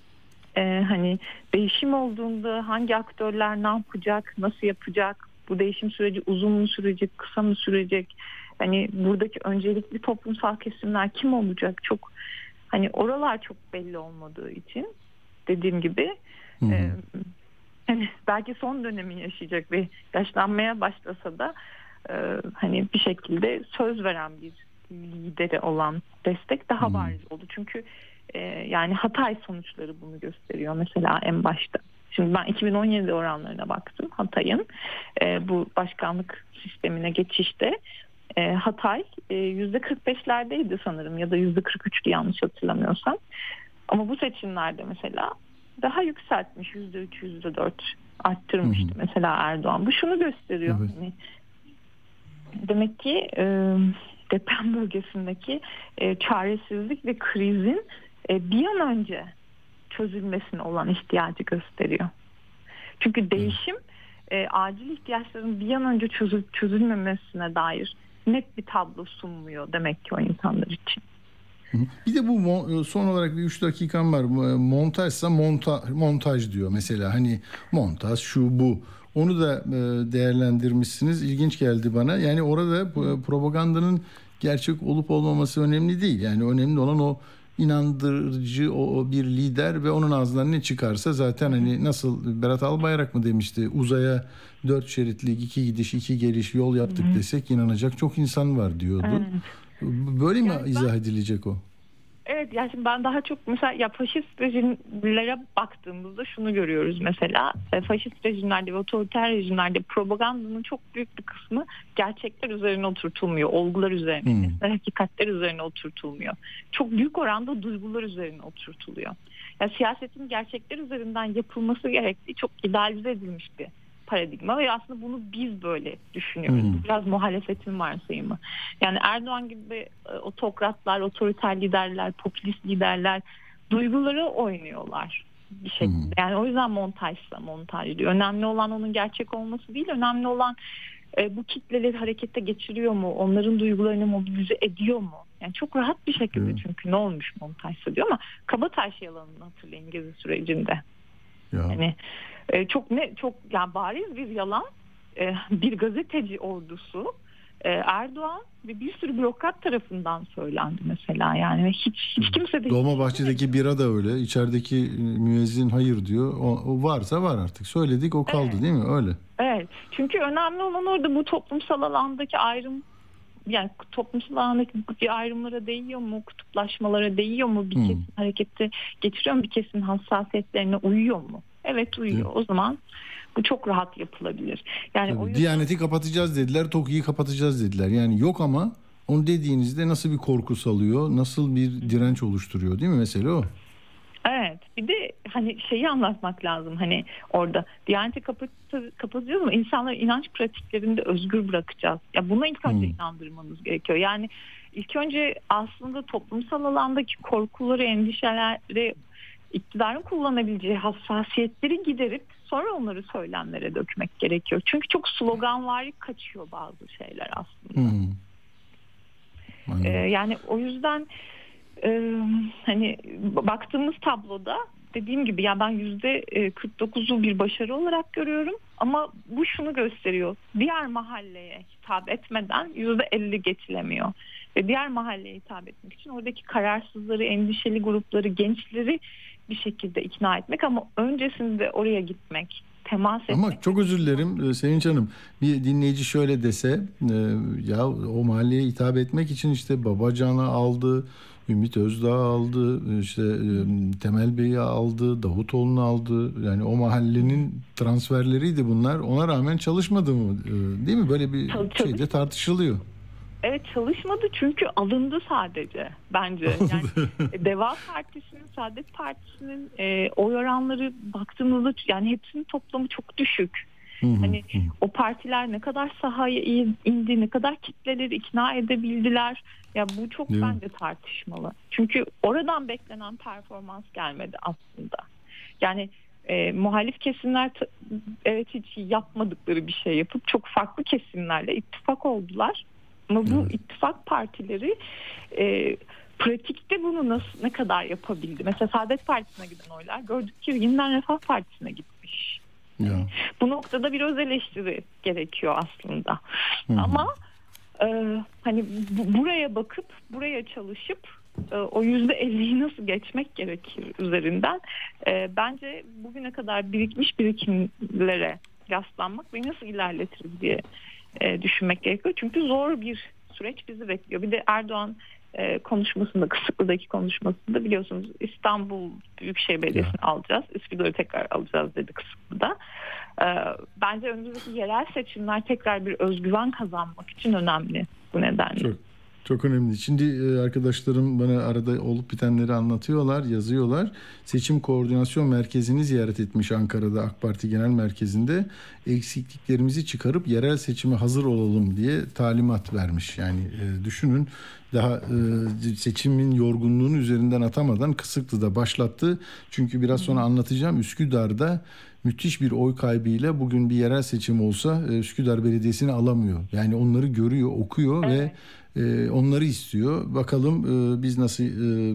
Hani değişim olduğunda hangi aktörler ne yapacak, nasıl yapacak? Bu değişim süreci uzun mu sürecek, kısa mı sürecek? Hani buradaki öncelikli toplumsal kesimler kim olacak? Çok hani oralar çok belli olmadığı için dediğim gibi hani belki son dönemi yaşayacak ve yaşlanmaya başlasa da hani bir şekilde söz veren bir lideri olan destek daha bariz oldu. Çünkü yani Hatay sonuçları bunu gösteriyor mesela en başta. Şimdi ben 2017 oranlarına baktım Hatay'ın bu başkanlık sistemine geçişte. Hatay %45'lerdeydi sanırım ya da %43'tü yanlış hatırlamıyorsam. Ama bu seçimlerde mesela daha yükseltmiş, %3, %4 arttırmıştı mesela Erdoğan. Bu şunu gösteriyor. Evet. Hani demek ki deprem bölgesindeki çaresizlik ve krizin bir an önce çözülmesine olan ihtiyacı gösteriyor. Çünkü değişim acil ihtiyaçların bir an önce çözülüp çözülmemesine dair net bir tablo sunmuyor demek ki o insanlar için. Bir de bu son olarak bir 3 dakikam var. Montajsa montaj diyor mesela, hani montaj şu bu. Onu da değerlendirmişsiniz. İlginç geldi bana. Yani orada propagandanın gerçek olup olmaması önemli değil. Yani önemli olan o inandırıcı o bir lider ve onun ağzından ne çıkarsa zaten hani nasıl Berat Albayrak mı demişti, uzaya 4 şeritlik 2 gidiş 2 geliş yol yaptık desek inanacak çok insan var diyordu. Böyle mi yani izah edilecek o? Evet, yani şimdi ben daha çok mesela ya faşist rejimlere baktığımızda şunu görüyoruz mesela. Faşist rejimlerde ve otoriter rejimlerde propagandanın çok büyük bir kısmı gerçekler üzerine oturtulmuyor. Olgular üzerine, hakikatler üzerine oturtulmuyor. Çok büyük oranda duygular üzerine oturtuluyor. Yani siyasetin gerçekler üzerinden yapılması gerektiği çok idealize edilmiş bir paradigma ve aslında bunu biz böyle düşünüyoruz. Biraz muhalefetin varsayımı. Yani Erdoğan gibi otokratlar, otoriter liderler, popülist liderler duyguları oynuyorlar bir şekilde. Yani o yüzden montajsa montaj diyor. Önemli olan onun gerçek olması değil, önemli olan bu kitleleri harekete geçiriyor mu? Onların duygularını mobilize ediyor mu? Yani çok rahat bir şekilde çünkü ne olmuş montajsa diyor, ama Kabataş yalanını hatırlayın Gezi sürecinde. Yani çok çok yani bariz bir yalan, bir gazeteci ordusu, Erdoğan ve bir sürü bürokrat tarafından söylendi mesela, yani hiç kimse de. Dolmabahçe'deki bira da öyle, içerideki müezzin hayır diyor, o varsa var artık söyledik, o kaldı değil mi öyle? Evet, çünkü önemli olan orada bu toplumsal alandaki ayrım, yani toplumsal alandaki ayrımlara değiyor mu, kutuplaşmalara değiyor mu, bir kesim hareketi geçiriyor mu, bir kesim hassasiyetlerine uyuyor mu? Evet uyuyor. O zaman bu çok rahat yapılabilir. Yani o yüzden... Diyaneti kapatacağız dediler, TOKİ'yi kapatacağız dediler. Yani yok ama onu dediğinizde nasıl bir korku salıyor, nasıl bir direnç oluşturuyor, değil mi? Mesele o. Evet. Bir de hani şeyi anlatmak lazım. Hani orada Diyaneti kapatacağız ama insanları inanç pratiklerinde özgür bırakacağız. Ya buna ilk önce inandırmanız gerekiyor. Yani ilk önce aslında toplumsal alandaki korkuları, endişeleri, iktidarın kullanabileceği hassasiyetleri giderip sonra onları söylemlere dökmek gerekiyor. Çünkü çok sloganvari kaçıyor bazı şeyler aslında. Yani o yüzden hani baktığımız tabloda dediğim gibi ya ben %49'u bir başarı olarak görüyorum ama bu şunu gösteriyor. Diğer mahalleye hitap etmeden %50 geçilemiyor. Ve diğer mahalleye hitap etmek için oradaki kararsızları, endişeli grupları, gençleri bir şekilde ikna etmek ama öncesinde oraya gitmek, temas etmek. Ama çok özür dilerim Sevinç Hanım. Bir dinleyici şöyle dese ya o mahalleye hitap etmek için işte Babacan'ı aldı, Ümit Özdağ aldı, işte Temel Bey'i aldı, Davutoğlu'nu aldı. Yani o mahallenin transferleriydi bunlar. Ona rağmen çalışmadı mı? Değil mi? Böyle bir şey de tartışılıyor. Evet çalışmadı çünkü alındı sadece bence. Yani Deva Partisi'nin, Saadet Partisi'nin oy oranları baktığımızda yani hepsinin toplamı çok düşük. Hani o partiler ne kadar sahaya indi, ne kadar kitleleri ikna edebildiler. Ya bu çok bence tartışmalı. Çünkü oradan beklenen performans gelmedi aslında. Yani muhalif kesimler evet hiç yapmadıkları bir şey yapıp çok farklı kesimlerle ittifak oldular. Ama bu ittifak partileri pratikte bunu nasıl, ne kadar yapabildi? Mesela Saadet Partisi'ne giden oylar gördük ki yeniden Refah Partisi'ne gitmiş. Yani bu noktada bir öz eleştiri gerekiyor aslında. Ama hani buraya bakıp, buraya çalışıp o %50'yi nasıl geçmek gerekir üzerinden bence bugüne kadar birikmiş birikimlere yaslanmak ve nasıl ilerletiriz diye düşünmek gerekiyor. Çünkü zor bir süreç bizi bekliyor. Bir de Erdoğan konuşmasında, Kısıklı'daki konuşmasında biliyorsunuz İstanbul Büyükşehir Belediyesi'ni alacağız. Üsküdar'ı tekrar alacağız dedi Kısıklı'da. Bence önümüzdeki yerel seçimler tekrar bir özgüven kazanmak için önemli bu nedenle. Çok, çok önemli. Şimdi arkadaşlarım bana arada olup bitenleri anlatıyorlar, yazıyorlar. Seçim Koordinasyon Merkezi'ni ziyaret etmiş Ankara'da, AK Parti Genel Merkezi'nde. Eksikliklerimizi çıkarıp yerel seçime hazır olalım diye talimat vermiş. Yani düşünün. Daha seçimin yorgunluğunu üzerinden atamadan Kısıklı'da başlattı. Çünkü biraz sonra anlatacağım, Üsküdar'da müthiş bir oy kaybıyla bugün bir yerel seçim olsa Üsküdar Belediyesi'ni alamıyor. Yani onları görüyor, okuyor ve onları istiyor. Bakalım biz nasıl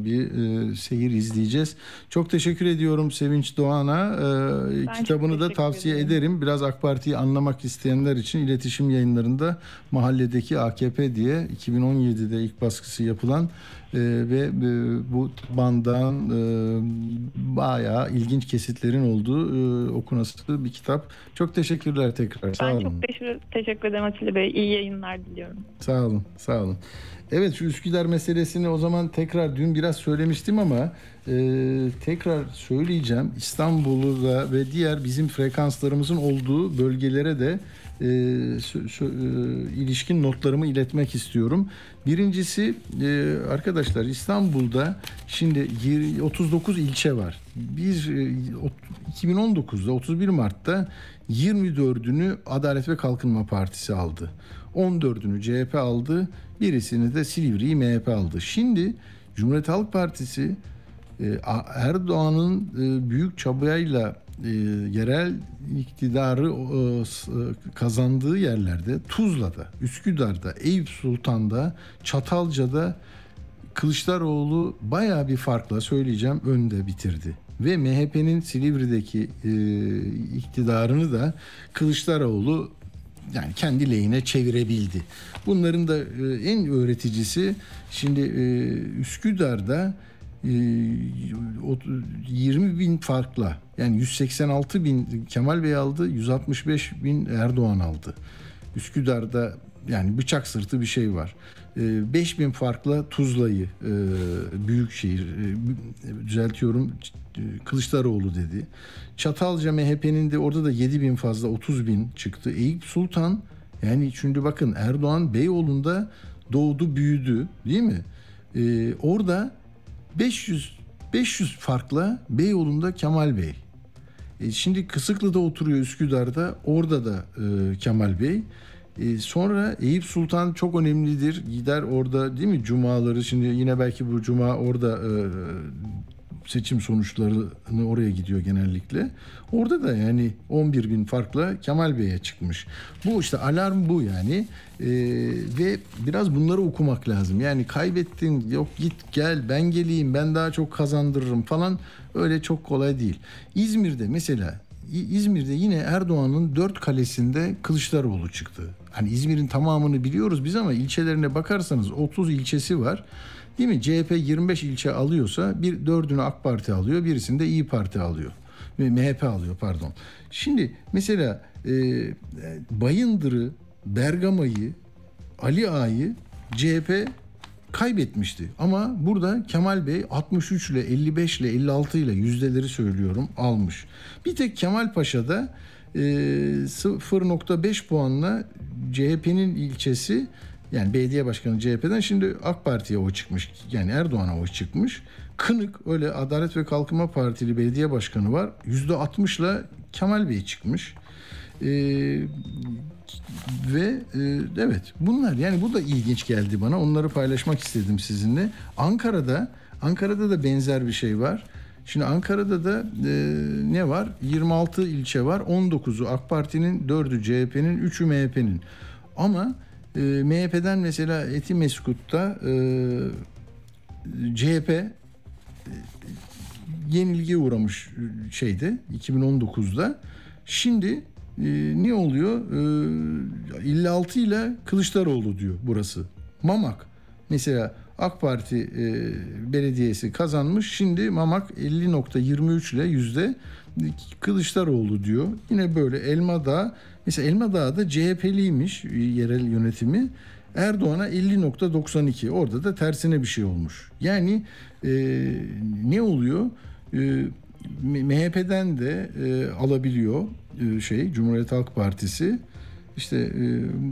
bir seyir izleyeceğiz. Çok teşekkür ediyorum Sevinç Doğan'a. Kitabını da tavsiye ederim. Biraz AK Parti'yi anlamak isteyenler için iletişim yayınlarında Mahalledeki AKP diye 2017'de ilk baskısı yapılan ve bu bandan bayağı ilginç kesitlerin olduğu okunası bir kitap. Çok teşekkürler tekrar. Ben sağ olun. Çok teşekkür ederim Atilla Bey. İyi yayınlar diliyorum. Sağ olun, sağ olun. Evet, şu Üsküdar meselesini o zaman tekrar dün biraz söylemiştim ama tekrar söyleyeceğim. İstanbul'u da ve diğer bizim frekanslarımızın olduğu bölgelere de ilişkin notlarımı iletmek istiyorum. Birincisi arkadaşlar, İstanbul'da şimdi 39 ilçe var. 2019'da 31 Mart'ta 24'ünü Adalet ve Kalkınma Partisi aldı. 14'ünü CHP aldı. Birisini de Silivri'yi MHP aldı. Şimdi Cumhuriyet Halk Partisi Erdoğan'ın büyük çabayla yerel iktidarı kazandığı yerlerde, Tuzla'da, Üsküdar'da, Eyüp Sultan'da, Çatalca'da Kılıçdaroğlu bayağı bir farkla, söyleyeceğim, önde bitirdi. Ve MHP'nin Silivri'deki iktidarını da Kılıçdaroğlu yani kendi lehine çevirebildi. Bunların da en öğreticisi şimdi Üsküdar'da 20.000 farkla, yani 186.000 Kemal Bey aldı, 165.000 Erdoğan aldı. Üsküdar'da yani bıçak sırtı bir şey var. 5000 farkla Tuzla'yı Büyükşehir düzeltiyorum Kılıçdaroğlu dedi. Çatalca MHP'nin de orada da 7000 fazla 30.000 çıktı. Eyüp Sultan, yani şimdi bakın Erdoğan Beyoğlu'nda doğdu büyüdü değil mi? Orada 500 farkla Beyoğlu'nda Kemal Bey. Şimdi Kısıklı'da oturuyor Üsküdar'da, orada da Kemal Bey. Sonra Eyüp Sultan çok önemlidir. Gider orada değil mi cumaları, şimdi yine belki bu cuma orada seçim sonuçlarını oraya gidiyor genellikle. Orada da yani 11.000 farkla Kemal Bey'e çıkmış. Bu işte alarm bu yani. Ve biraz bunları okumak lazım. Yani kaybettin, yok git gel, ben geleyim, ben daha çok kazandırırım falan, öyle çok kolay değil. İzmir'de mesela, İzmir'de yine Erdoğan'ın 4 kalesinde Kılıçdaroğlu çıktı. Hani İzmir'in tamamını biliyoruz biz ama ilçelerine bakarsanız 30 ilçesi var. Değil mi? CHP 25 ilçe alıyorsa bir 4'ünü AK Parti alıyor, birisini de İYİ Parti alıyor. Ve MHP alıyor pardon. Şimdi mesela Bayındır'ı, Bergama'yı, Ali Ağa'yı CHP kaybetmişti. Ama burada Kemal Bey 63 ile 55 ile 56 ile yüzdeleri söylüyorum almış. Bir tek Kemalpaşa'da 0.5 puanla CHP'nin ilçesi, yani belediye başkanı CHP'den, şimdi AK Parti'ye oy çıkmış. Yani Erdoğan'a oy çıkmış. Kınık, öyle Adalet ve Kalkınma Partili belediye başkanı var. %60 ile Kemal Bey çıkmış. Evet bunlar, yani bu da ilginç geldi bana. Onları paylaşmak istedim sizinle. Ankara'da da benzer bir şey var. Şimdi Ankara'da da ne var? 26 ilçe var. 19'u AK Parti'nin, 4'ü CHP'nin, 3'ü MHP'nin. Ama MHP'den mesela Etimeskut'ta CHP yenilgiye uğramış 2019'da. Şimdi ne oluyor? 56 ile Kılıçdaroğlu diyor burası. Mamak mesela AK Parti belediyesi kazanmış. Şimdi Mamak 50.23 ile yüzde Kılıçdaroğlu diyor. Yine böyle Elmadağ. Mesela Elmadağ'da CHP'liymiş yerel yönetimi. Erdoğan'a 50.92. Orada da tersine bir şey olmuş. Yani ne oluyor? MHP'den de alabiliyor Cumhuriyet Halk Partisi,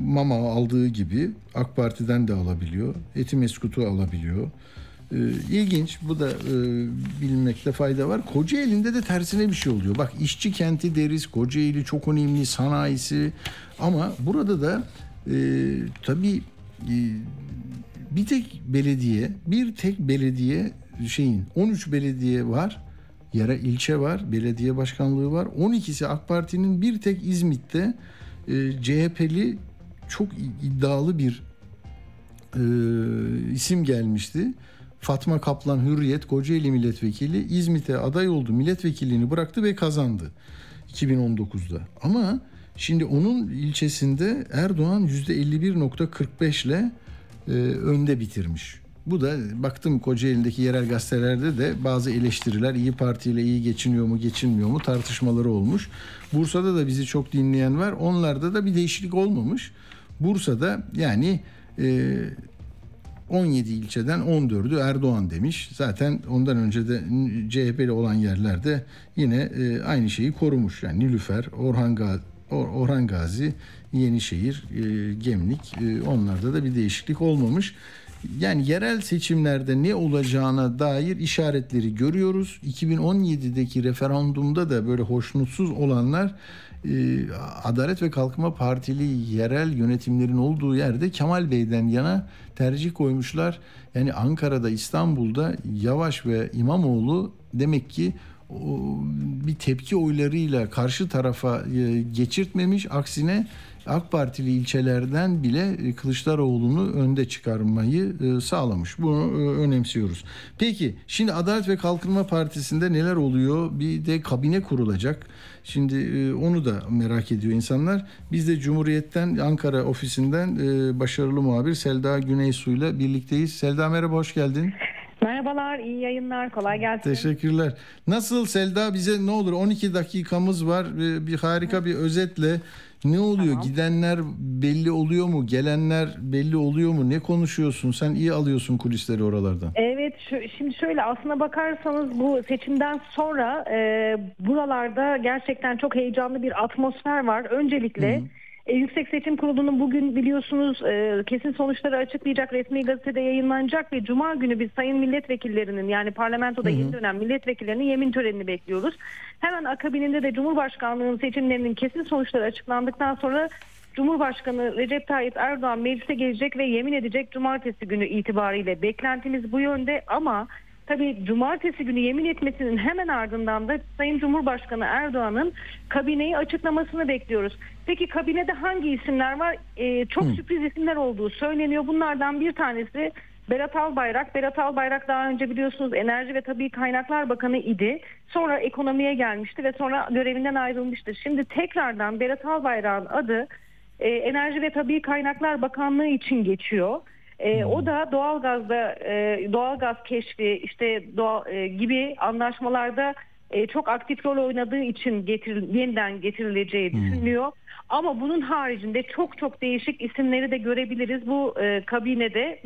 Mama aldığı gibi AK Parti'den de alabiliyor, Etimeskut'u alabiliyor. İlginç, bu da bilmekte fayda var. Kocaeli'nde de tersine bir şey oluyor. Bak, işçi kenti deriz, Kocaeli çok önemli, sanayisi, ama burada da tabii bir tek belediye 13 belediye var. Yerel ilçe var, belediye başkanlığı var. 12'si AK Parti'nin, bir tek İzmit'te CHP'li çok iddialı bir isim gelmişti. Fatma Kaplan, Hürriyet, Kocaeli milletvekili, İzmit'e aday oldu. Milletvekilliğini bıraktı ve kazandı 2019'da. Ama şimdi onun ilçesinde Erdoğan %51.45 ile önde bitirmiş. Bu da, baktım Kocaeli'ndeki yerel gazetelerde de bazı eleştiriler, İYİ Parti ile iyi geçiniyor mu geçinmiyor mu tartışmaları olmuş. Bursa'da da bizi çok dinleyen var. Onlarda da bir değişiklik olmamış. Bursa'da yani 17 ilçeden 14'ü Erdoğan demiş. Zaten ondan önce de CHP'li olan yerlerde yine aynı şeyi korumuş. Yani Nilüfer, Orhan Gazi, Yenişehir, Gemlik, onlarda da bir değişiklik olmamış. Yani yerel seçimlerde ne olacağına dair işaretleri görüyoruz. 2017'deki referandumda da böyle hoşnutsuz olanlar Adalet ve Kalkınma Partili yerel yönetimlerin olduğu yerde Kemal Bey'den yana tercih koymuşlar. Yani Ankara'da, İstanbul'da Yavaş ve İmamoğlu demek ki bir tepki oylarıyla karşı tarafa geçirtmemiş, aksine AK Partili ilçelerden bile Kılıçdaroğlu'nu önde çıkarmayı sağlamış. Bunu önemsiyoruz. Peki şimdi Adalet ve Kalkınma Partisi'nde neler oluyor? Bir de kabine kurulacak. Şimdi onu da merak ediyor insanlar. Biz de Cumhuriyet'ten, Ankara ofisinden başarılı muhabir Selda Güneysu'yla birlikteyiz. Selda merhaba, hoş geldin. Merhabalar, iyi yayınlar, kolay gelsin. Teşekkürler. Nasıl Selda, bize ne olur 12 dakikamız var, bir harika bir özetle Ne oluyor? Tamam. Gidenler belli oluyor mu? Gelenler belli oluyor mu? Ne konuşuyorsun? Sen iyi alıyorsun kulisleri oralardan. Evet, şimdi şöyle, aslına bakarsanız bu seçimden sonra buralarda gerçekten çok heyecanlı bir atmosfer var. Öncelikle Yüksek Seçim Kurulu'nun bugün biliyorsunuz kesin sonuçları açıklayacak, resmi gazetede yayınlanacak ve Cuma günü biz sayın milletvekillerinin, yani parlamentoda yeni dönem milletvekillerinin yemin törenini bekliyoruz. Hemen akabininde de Cumhurbaşkanlığı'nın seçimlerinin kesin sonuçları açıklandıktan sonra Cumhurbaşkanı Recep Tayyip Erdoğan meclise gelecek ve yemin edecek. Cumartesi günü itibariyle beklentimiz bu yönde ama tabii cumartesi günü yemin etmesinin hemen ardından da Sayın Cumhurbaşkanı Erdoğan'ın kabineyi açıklamasını bekliyoruz. Peki kabinede hangi isimler var? Çok sürpriz isimler olduğu söyleniyor. Bunlardan bir tanesi Berat Albayrak. Berat Albayrak daha önce biliyorsunuz Enerji ve Tabii Kaynaklar Bakanı idi. Sonra ekonomiye gelmişti ve sonra görevinden ayrılmıştı. Şimdi tekrardan Berat Albayrak'ın adı Enerji ve Tabii Kaynaklar Bakanlığı için geçiyor. O da doğalgaz keşfi gibi anlaşmalarda çok aktif rol oynadığı için yeniden getirileceği düşünülüyor. Ama bunun haricinde çok değişik isimleri de görebiliriz bu kabinede.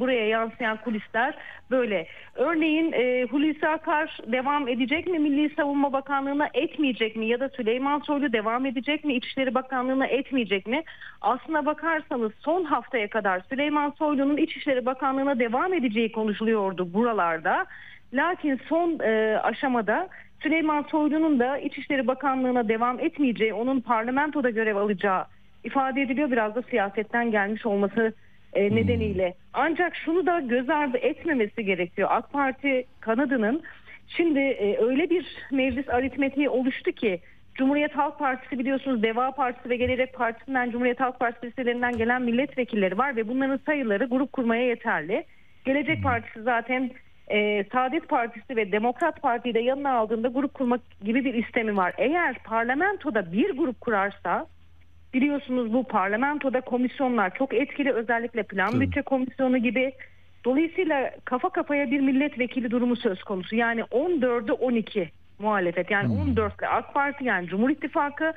Buraya yansıyan kulisler böyle. Örneğin Hulusi Akar devam edecek mi Milli Savunma Bakanlığı'na, etmeyecek mi? Ya da Süleyman Soylu devam edecek mi İçişleri Bakanlığı'na, etmeyecek mi? Aslına bakarsanız son haftaya kadar Süleyman Soylu'nun İçişleri Bakanlığı'na devam edeceği konuşuluyordu buralarda. Lakin son aşamada Süleyman Soylu'nun da İçişleri Bakanlığı'na devam etmeyeceği, onun parlamentoda görev alacağı ifade ediliyor. Biraz da siyasetten gelmiş olması nedeniyle. Ancak şunu da göz ardı etmemesi gerekiyor. AK Parti kanadının şimdi öyle bir meclis aritmetiği oluştu ki, Cumhuriyet Halk Partisi biliyorsunuz Deva Partisi ve Gelecek Partisi'nden, Cumhuriyet Halk Partisi listelerinden gelen milletvekilleri var ve bunların sayıları grup kurmaya yeterli. Gelecek Partisi zaten Saadet Partisi ve Demokrat Parti'yi de yanına aldığında grup kurmak gibi bir istemi var. Eğer parlamentoda bir grup kurarsa, biliyorsunuz bu parlamentoda komisyonlar çok etkili, özellikle plan bütçe komisyonu gibi. Dolayısıyla kafa kafaya bir milletvekili durumu söz konusu. Yani 14'e 12 muhalefet, yani 14'le AK Parti, yani Cumhur İttifakı,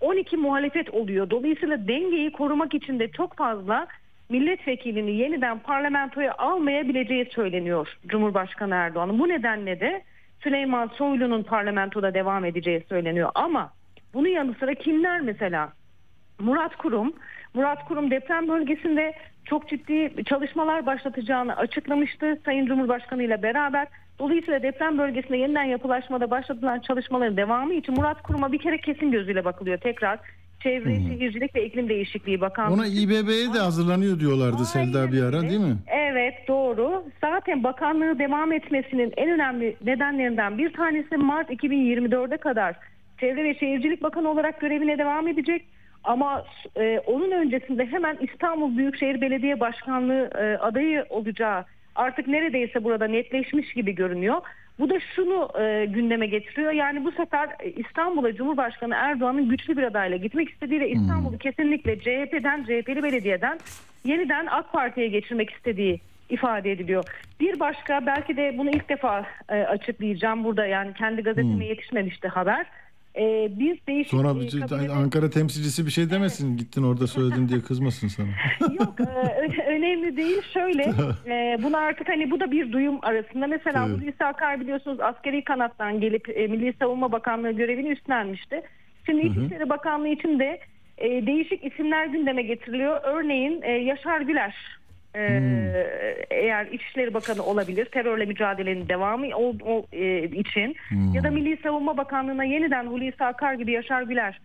12 muhalefet oluyor. Dolayısıyla dengeyi korumak için de çok fazla milletvekilini yeniden parlamentoya almayabileceği söyleniyor Cumhurbaşkanı Erdoğan'ın. Bu nedenle de Süleyman Soylu'nun parlamentoda devam edeceği söyleniyor. Ama bunun yanı sıra kimler mesela? Murat Kurum deprem bölgesinde çok ciddi çalışmalar başlatacağını açıklamıştı Sayın Cumhurbaşkanı ile beraber. Dolayısıyla deprem bölgesinde yeniden yapılaşmada başlatılan çalışmaların devamı için Murat Kurum'a bir kere kesin gözüyle bakılıyor tekrar. Çevre, Şehircilik ve İklim Değişikliği Bakanlığı. Ona İBB'ye de hazırlanıyor diyorlardı Selda bir ara, değil mi? Evet, doğru. Zaten bakanlığı devam etmesinin en önemli nedenlerinden bir tanesi Mart 2024'e kadar Çevre ve Şehircilik Bakanı olarak görevine devam edecek. Ama onun öncesinde hemen İstanbul Büyükşehir Belediye Başkanlığı adayı olacağı artık neredeyse burada netleşmiş gibi görünüyor. Bu da şunu gündeme getiriyor. Yani bu sefer İstanbul'a Cumhurbaşkanı Erdoğan'ın güçlü bir adayla gitmek istediği ve İstanbul'u kesinlikle CHP'li belediyeden yeniden AK Parti'ye geçirmek istediği ifade ediliyor. Bir başka, belki de bunu ilk defa açıklayacağım burada, yani kendi gazeteme yetişmemişti haber. Biz değişik, sonra Ankara temsilcisi bir şey demesin, evet, gittin orada söyledin diye kızmasın sana. Yok, önemli değil. Şöyle, buna artık bu da bir duyum arasında. Mesela Hulusi Akar biliyorsunuz askeri kanattan gelip Milli Savunma Bakanlığı görevini üstlenmişti. Şimdi İçişleri Bakanlığı için de değişik isimler gündeme getiriliyor. Örneğin Yaşar Güler eğer İçişleri Bakanı olabilir, terörle mücadelenin devamı için ya da Milli Savunma Bakanlığı'na yeniden Hulusi Akar gibi Yaşar Güler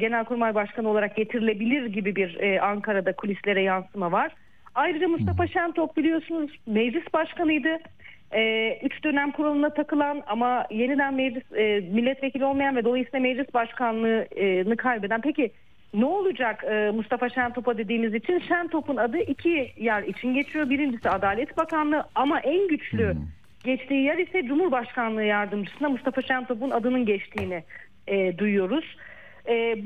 Genelkurmay Başkanı olarak getirilebilir gibi bir Ankara'da kulislere yansıma var. Ayrıca Mustafa Şentop biliyorsunuz meclis başkanıydı. 3 dönem kuruluna takılan ama yeniden milletvekili olmayan ve dolayısıyla meclis başkanlığını kaybeden. Peki ne olacak Mustafa Şentop'a dediğimiz için? Şentop'un adı 2 yer için geçiyor. Birincisi Adalet Bakanlığı ama en güçlü geçtiği yer ise Cumhurbaşkanlığı Yardımcısına Mustafa Şentop'un adının geçtiğini duyuyoruz.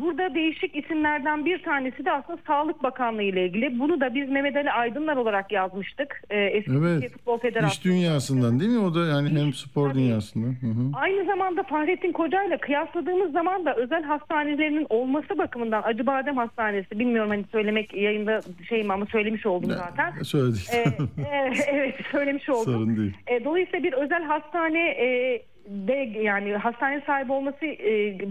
Burada değişik isimlerden bir tanesi de aslında Sağlık Bakanlığı ile ilgili. Bunu da biz Mehmet Ali Aydınlar olarak yazmıştık. Eski evet. Futbol Federasyonu. İş dünyasından değil mi? O da yani hem spor tabii. Dünyasından. Hı-hı. Aynı zamanda Fahrettin Koca ile kıyasladığımız zaman da özel hastanelerinin olması bakımından Acıbadem Hastanesi, bilmiyorum hani söylemek yayında şeyim ama söylemiş oldum zaten. Söyledik. Evet söylemiş oldum. Sorun değil. Dolayısıyla bir özel hastane de yani hastane sahibi olması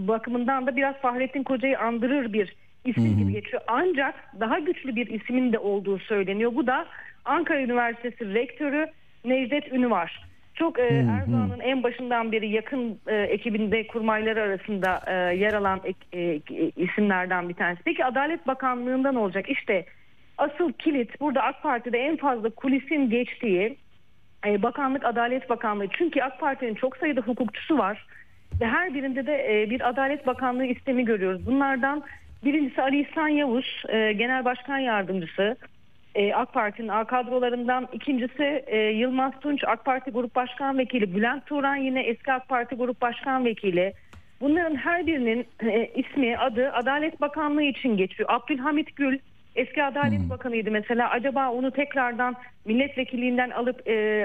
bakımından da biraz Fahrettin Koca'yı andırır bir isim gibi geçiyor. Ancak daha güçlü bir ismin de olduğu söyleniyor. Bu da Ankara Üniversitesi Rektörü Necdet Ünüvar. Çok Erdoğan'ın en başından beri yakın ekibinde kurmayları arasında yer alan isimlerden bir tanesi. Peki Adalet Bakanlığı'ndan olacak. İşte asıl kilit burada AK Parti'de en fazla kulisin geçtiği Bakanlık Adalet Bakanlığı. Çünkü AK Parti'nin çok sayıda hukukçusu var ve her birinde de bir Adalet Bakanlığı istemi görüyoruz. Bunlardan birincisi Ali İhsan Yavuz, Genel Başkan Yardımcısı AK Parti'nin A kadrolarından. İkincisi Yılmaz Tunç, AK Parti Grup Başkan Vekili. Bülent Turan yine eski AK Parti Grup Başkan Vekili. Bunların her birinin ismi, adı Adalet Bakanlığı için geçiyor. Abdülhamit Gül eski Adalet Bakanıydı mesela. Acaba onu tekrardan milletvekilliğinden alıp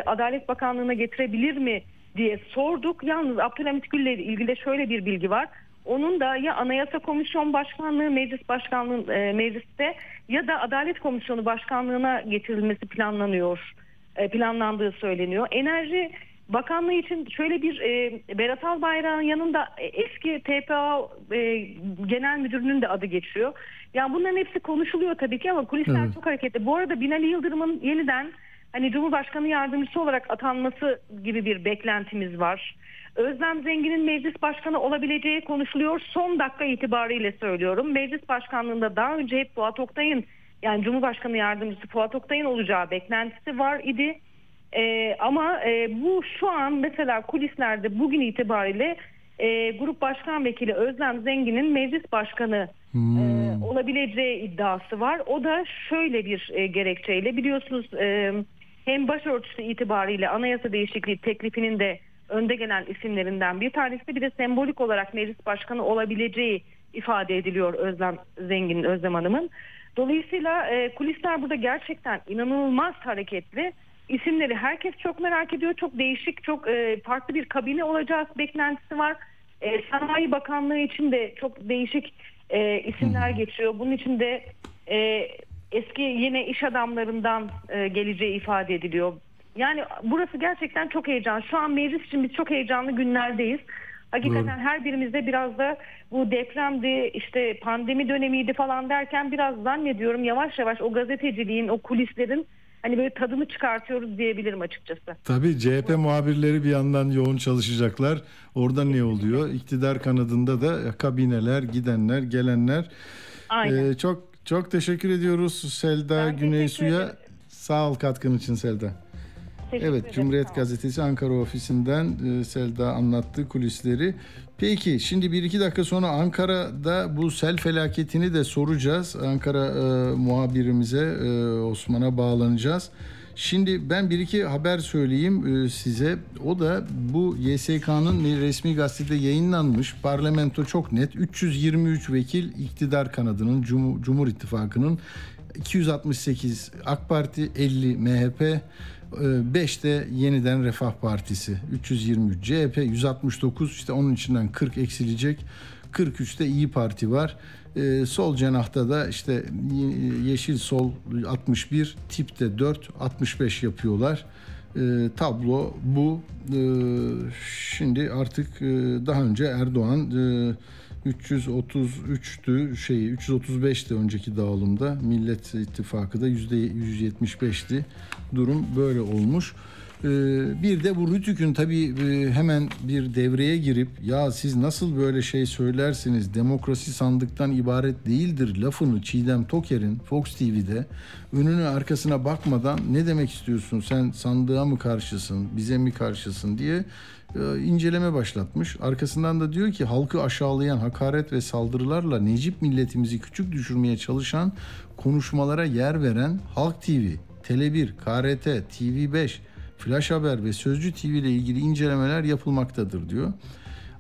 Adalet Bakanlığı'na getirebilir mi diye sorduk. Yalnız Abdülhamit Gül'le ilgili de şöyle bir bilgi var. Onun da ya Anayasa Komisyon Başkanlığı Meclis Başkanlığı mecliste ya da Adalet Komisyonu Başkanlığı'na getirilmesi planlandığı söyleniyor. Enerji Bakanlığı için şöyle bir Berat Albayrak'ın yanında eski TPA Genel Müdürünün de adı geçiyor. Yani bunların hepsi konuşuluyor tabii ki ama kulisler çok hareketli. Bu arada Binali Yıldırım'ın yeniden hani Cumhurbaşkanı yardımcısı olarak atanması gibi bir beklentimiz var. Özlem Zengin'in meclis başkanı olabileceği konuşuluyor. Son dakika itibariyle söylüyorum. Meclis başkanlığında daha önce hep Fuat Oktay'ın yani Cumhurbaşkanı yardımcısı Fuat Oktay'ın olacağı beklentisi var idi. Ama bu şu an mesela kulislerde bugün itibariyle Grup Başkan Vekili Özlem Zengin'in meclis başkanı olabileceği iddiası var. O da şöyle bir gerekçeyle biliyorsunuz hem başörtüsü itibariyle anayasa değişikliği teklifinin de önde gelen isimlerinden bir tanesi, bir de sembolik olarak meclis başkanı olabileceği ifade ediliyor Özlem Zengin'in, Özlem Hanım'ın. Dolayısıyla kulisler burada gerçekten inanılmaz hareketli. İsimleri herkes çok merak ediyor. Çok değişik, çok farklı bir kabine olacağı beklentisi var. Sanayi Bakanlığı için de çok değişik isimler geçiyor. Bunun için de eski yine iş adamlarından geleceği ifade ediliyor. Yani burası gerçekten çok heyecanlı. Şu an meclis için biz çok heyecanlı günlerdeyiz. Hakikaten her birimizde biraz da bu depremdi, işte pandemi dönemiydi falan derken biraz zannediyorum yavaş yavaş o gazeteciliğin, o kulislerin hani böyle tadını çıkartıyoruz diyebilirim açıkçası. Tabii CHP muhabirleri bir yandan yoğun çalışacaklar. Orada ne oluyor? İktidar kanadında da kabineler, gidenler, gelenler. Aynen. Çok çok teşekkür ediyoruz Selda Güneysu'ya. Sağ ol katkın için Selda. Evet, Cumhuriyet Gazetesi Ankara ofisinden Selda anlattı kulisleri. Peki şimdi 1-2 dakika sonra Ankara'da bu sel felaketini de soracağız. Ankara muhabirimize Osman'a bağlanacağız. Şimdi ben 1-2 haber söyleyeyim size. O da bu YSK'nın bir resmi gazetede yayınlanmış. Parlamento çok net. 323 vekil iktidar kanadının, Cumhur İttifakı'nın, 268 AK Parti, 50 MHP, 5'te yeniden Refah Partisi, 323 CHP, 169 işte onun içinden 40 eksilecek, 43'te İYİ Parti var. Sol cenahta da işte Yeşil Sol 61, tipte 4, 65 yapıyorlar. Tablo bu. Şimdi artık daha önce Erdoğan 333'tü 335'ti önceki dağılımda. Millet İttifakı da %175'ti. Durum böyle olmuş. Bir de bu Rütük'ün tabii hemen bir devreye girip ya siz nasıl böyle şey söylersiniz, demokrasi sandıktan ibaret değildir lafını Çiğdem Toker'in Fox TV'de önüne arkasına bakmadan ne demek istiyorsun sen, sandığa mı karşısın bize mi karşısın diye inceleme başlatmış. Arkasından da diyor ki halkı aşağılayan hakaret ve saldırılarla Necip milletimizi küçük düşürmeye çalışan konuşmalara yer veren Halk TV, Tele1, KRT, TV5, Flash Haber ve Sözcü TV ile ilgili incelemeler yapılmaktadır diyor.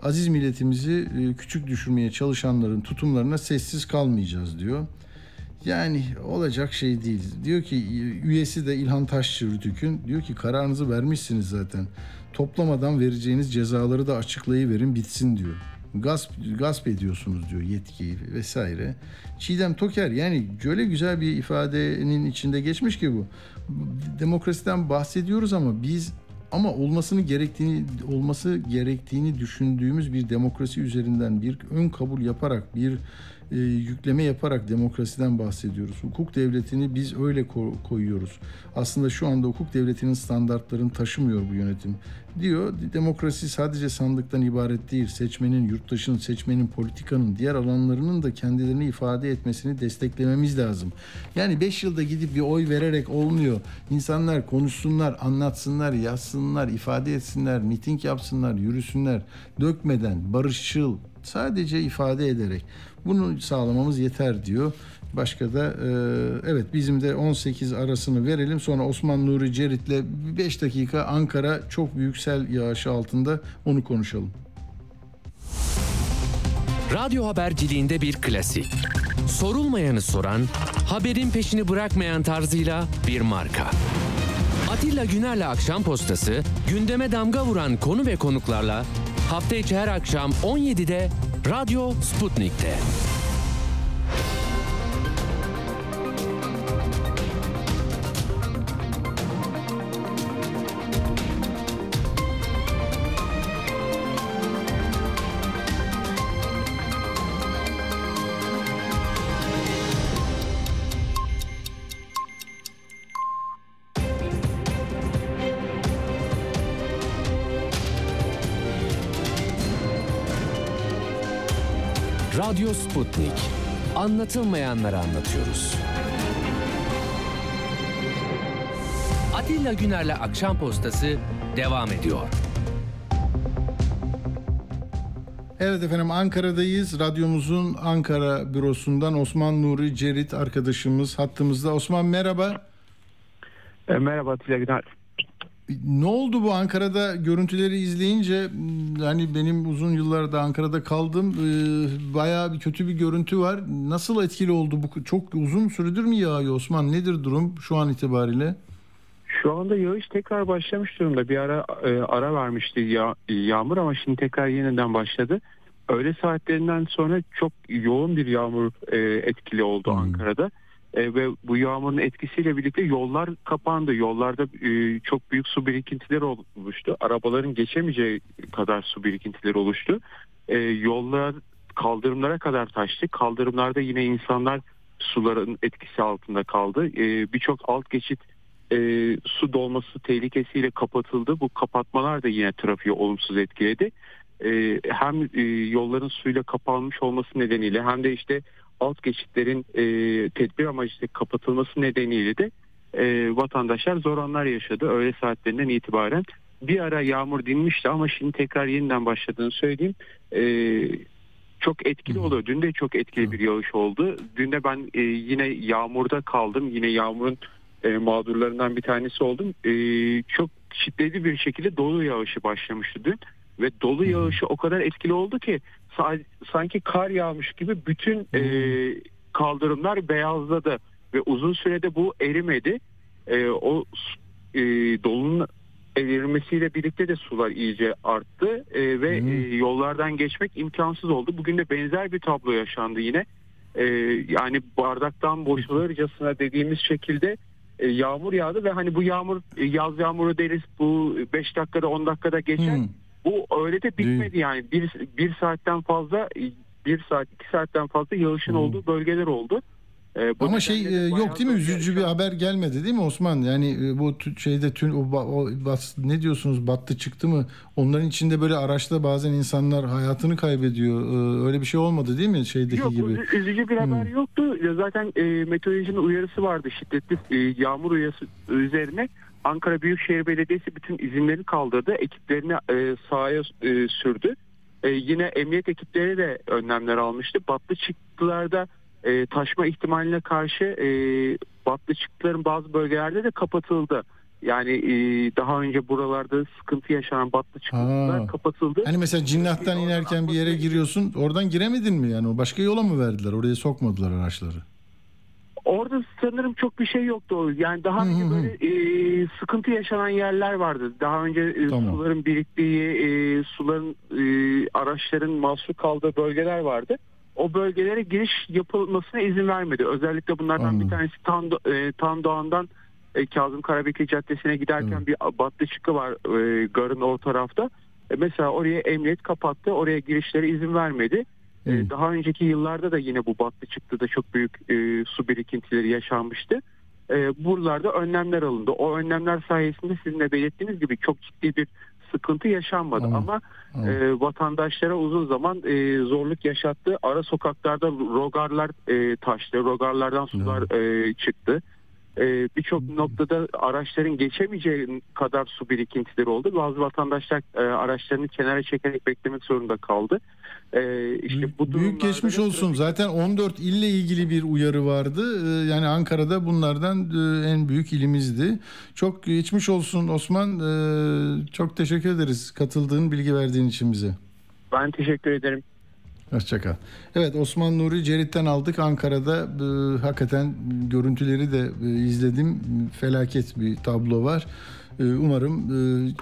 aziz milletimizi küçük düşürmeye çalışanların tutumlarına sessiz kalmayacağız diyor. Yani olacak şey değil. Diyor ki üyesi de İlhan Taşçı-Rütük'ün, diyor ki kararınızı vermişsiniz zaten. Toplamadan vereceğiniz cezaları da açıklayıverin, bitsin diyor. Gasp ediyorsunuz diyor yetkiyi vesaire. Çiğdem Toker, yani şöyle güzel bir ifadenin içinde geçmiş ki bu. Demokrasiden bahsediyoruz ama biz olması gerektiğini düşündüğümüz bir demokrasi üzerinden bir ön kabul yaparak, bir yükleme yaparak demokrasiden bahsediyoruz. Hukuk devletini biz öyle koyuyoruz. Aslında şu anda hukuk devletinin standartlarını taşımıyor bu yönetim diyor. Demokrasi sadece sandıktan ibaret değil. Seçmenin, yurttaşın, seçmenin, politikanın diğer alanlarının da kendilerini ifade etmesini desteklememiz lazım. Yani 5 yılda gidip bir oy vererek olmuyor. İnsanlar konuşsunlar, anlatsınlar, yazsınlar, ifade etsinler, miting yapsınlar, yürüsünler. Dökmeden, barışçıl, sadece ifade ederek bunu sağlamamız yeter diyor. Başka da evet, bizim de 18 arasını verelim. Sonra Osman Nuri Cerit'le 5 dakika Ankara çok büyük sel yağışı altında, onu konuşalım. Radyo haberciliğinde bir klasik. Sorulmayanı soran, haberin peşini bırakmayan tarzıyla bir marka. Atilla Güner'le Akşam Postası, gündeme damga vuran konu ve konuklarla hafta içi her akşam 17'de Radyo Sputnik'te. Radyo Sputnik. Anlatılmayanları anlatıyoruz. Atilla Güner'le Akşam Postası devam ediyor. Evet efendim, Ankara'dayız. Radyomuzun Ankara bürosundan Osman Nuri Cerit arkadaşımız hattımızda. Osman merhaba. Merhaba Atilla Güner. Ne oldu bu Ankara'da görüntüleri izleyince? Hani benim uzun yıllarda Ankara'da kaldım. Bayağı bir kötü bir görüntü var. Nasıl etkili oldu bu? Çok uzun süredir mi yağıyor Osman? Nedir durum şu an itibariyle? Şu anda yağış tekrar başlamış durumda. Bir ara vermişti yağmur ama şimdi tekrar yeniden başladı. Öğle saatlerinden sonra çok yoğun bir yağmur etkili oldu Ankara'da. Ve bu yağmurun etkisiyle birlikte yollar kapandı. Yollarda çok büyük su birikintileri oluştu. Arabaların geçemeyeceği kadar su birikintileri oluştu. Yollar kaldırımlara kadar taştı. Kaldırımlarda yine insanlar suların etkisi altında kaldı. Birçok alt geçit su dolması tehlikesiyle kapatıldı. Bu kapatmalar da yine trafiği olumsuz etkiledi. Hem yolların suyla kapanmış olması nedeniyle hem de işte alt geçitlerin tedbir amaçlı kapatılması nedeniyle de vatandaşlar zor anlar yaşadı öğle saatlerinden itibaren. Bir ara yağmur dinmişti ama şimdi tekrar yeniden başladığını söyleyeyim. Çok etkili oluyor. Dün de çok etkili bir yağış oldu. Dün de ben yine yağmurda kaldım. Yine yağmurun mağdurlarından bir tanesi oldum. Çok şiddetli bir şekilde dolu yağışı başlamıştı dün. Ve dolu yağışı o kadar etkili oldu ki sanki kar yağmış gibi bütün kaldırımlar beyazladı ve uzun sürede bu erimedi. O dolunun erimesiyle birlikte de sular iyice arttı ve yollardan geçmek imkansız oldu. Bugün de benzer bir tablo yaşandı yine. Yani bardaktan boşalırcasına dediğimiz şekilde yağmur yağdı ve hani bu yağmur, yaz yağmuru deriz, bu 5 dakikada 10 dakikada geçer. Bu öyle de bitmedi yani. Bir saatten fazla yağışın olduğu bölgeler oldu. Ama yok değil mi? Üzücü bir haber gelmedi değil mi Osman? Yani bu ne diyorsunuz, battı çıktı mı? Onların içinde böyle araçta bazen insanlar hayatını kaybediyor. Öyle bir şey olmadı değil mi gibi? Yok, üzücü bir haber yoktu. Zaten meteorolojinin uyarısı vardı, şiddetli yağmur uyarısı üzerine. Ankara Büyükşehir Belediyesi bütün izinleri kaldırdı. Ekiplerini sahaya sürdü. Yine emniyet ekipleri de önlemler almıştı. Battı çıktılarda taşma ihtimaline karşı battı çıktıların bazı bölgelerde de kapatıldı. Yani daha önce buralarda sıkıntı yaşanan battı çıkıntılar kapatıldı. Hani mesela Cinnah'tan inerken bir yere giriyorsun, oradan giremedin mi yani? Başka yola mı verdiler? Oraya sokmadılar araçları. Orada sanırım çok bir şey yoktu. Yani daha önce böyle sıkıntı yaşanan yerler vardı. Daha önce suların biriktiği, suların araçların mahsur kaldığı bölgeler vardı. O bölgelere giriş yapılmasına izin vermedi. Özellikle bunlardan bir tanesi Tandoğan'dan Kazım Karabekir Caddesi'ne giderken bir battı çıkı var garın o tarafta. Mesela oraya emniyet kapattı. Oraya girişlere izin vermedi. Daha önceki yıllarda da yine bu battı çıktı da çok büyük su birikintileri yaşanmıştı. Buralarda önlemler alındı. O önlemler sayesinde sizin de belirttiğiniz gibi çok ciddi bir sıkıntı yaşanmadı. Vatandaşlara uzun zaman zorluk yaşattı. Ara sokaklarda rogarlar taştı. Rogarlardan sular çıktı. Birçok noktada araçların geçemeyeceği kadar su birikintileri oldu. Bazı vatandaşlar araçlarını kenara çekerek beklemek zorunda kaldı. İşte bu büyük geçmiş olsun. Zaten 14 ille ilgili bir uyarı vardı. Yani Ankara'da bunlardan en büyük ilimizdi. Çok geçmiş olsun Osman. Çok teşekkür ederiz katıldığın, bilgi verdiğin için bize. Ben teşekkür ederim. Hoşçakal. Evet, Osman Nuri Cerit'ten aldık. Ankara'da hakikaten görüntüleri de izledim. Felaket bir tablo var. Umarım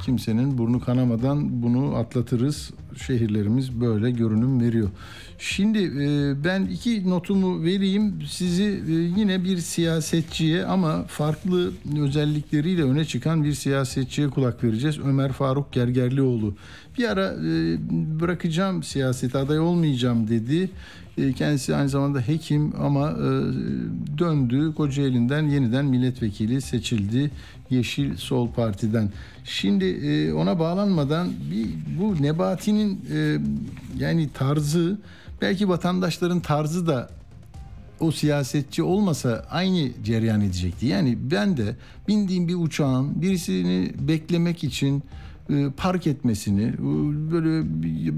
kimsenin burnu kanamadan bunu atlatırız. Şehirlerimiz böyle görünüm veriyor. Şimdi ben iki notumu vereyim. Sizi yine bir siyasetçiye ama farklı özellikleriyle öne çıkan bir siyasetçiye kulak vereceğiz. Ömer Faruk Gergerlioğlu. Bir ara bırakacağım siyaseti, aday olmayacağım dedi. Kendisi aynı zamanda hekim ama döndü. Kocaeli'nden yeniden milletvekili seçildi Yeşil Sol Parti'den. Şimdi ona bağlanmadan bu Nebati'nin yani tarzı, belki vatandaşların tarzı da o siyasetçi olmasa aynı cereyan edecekti. Yani ben de bindiğim bir uçağın birisini beklemek için park etmesini, böyle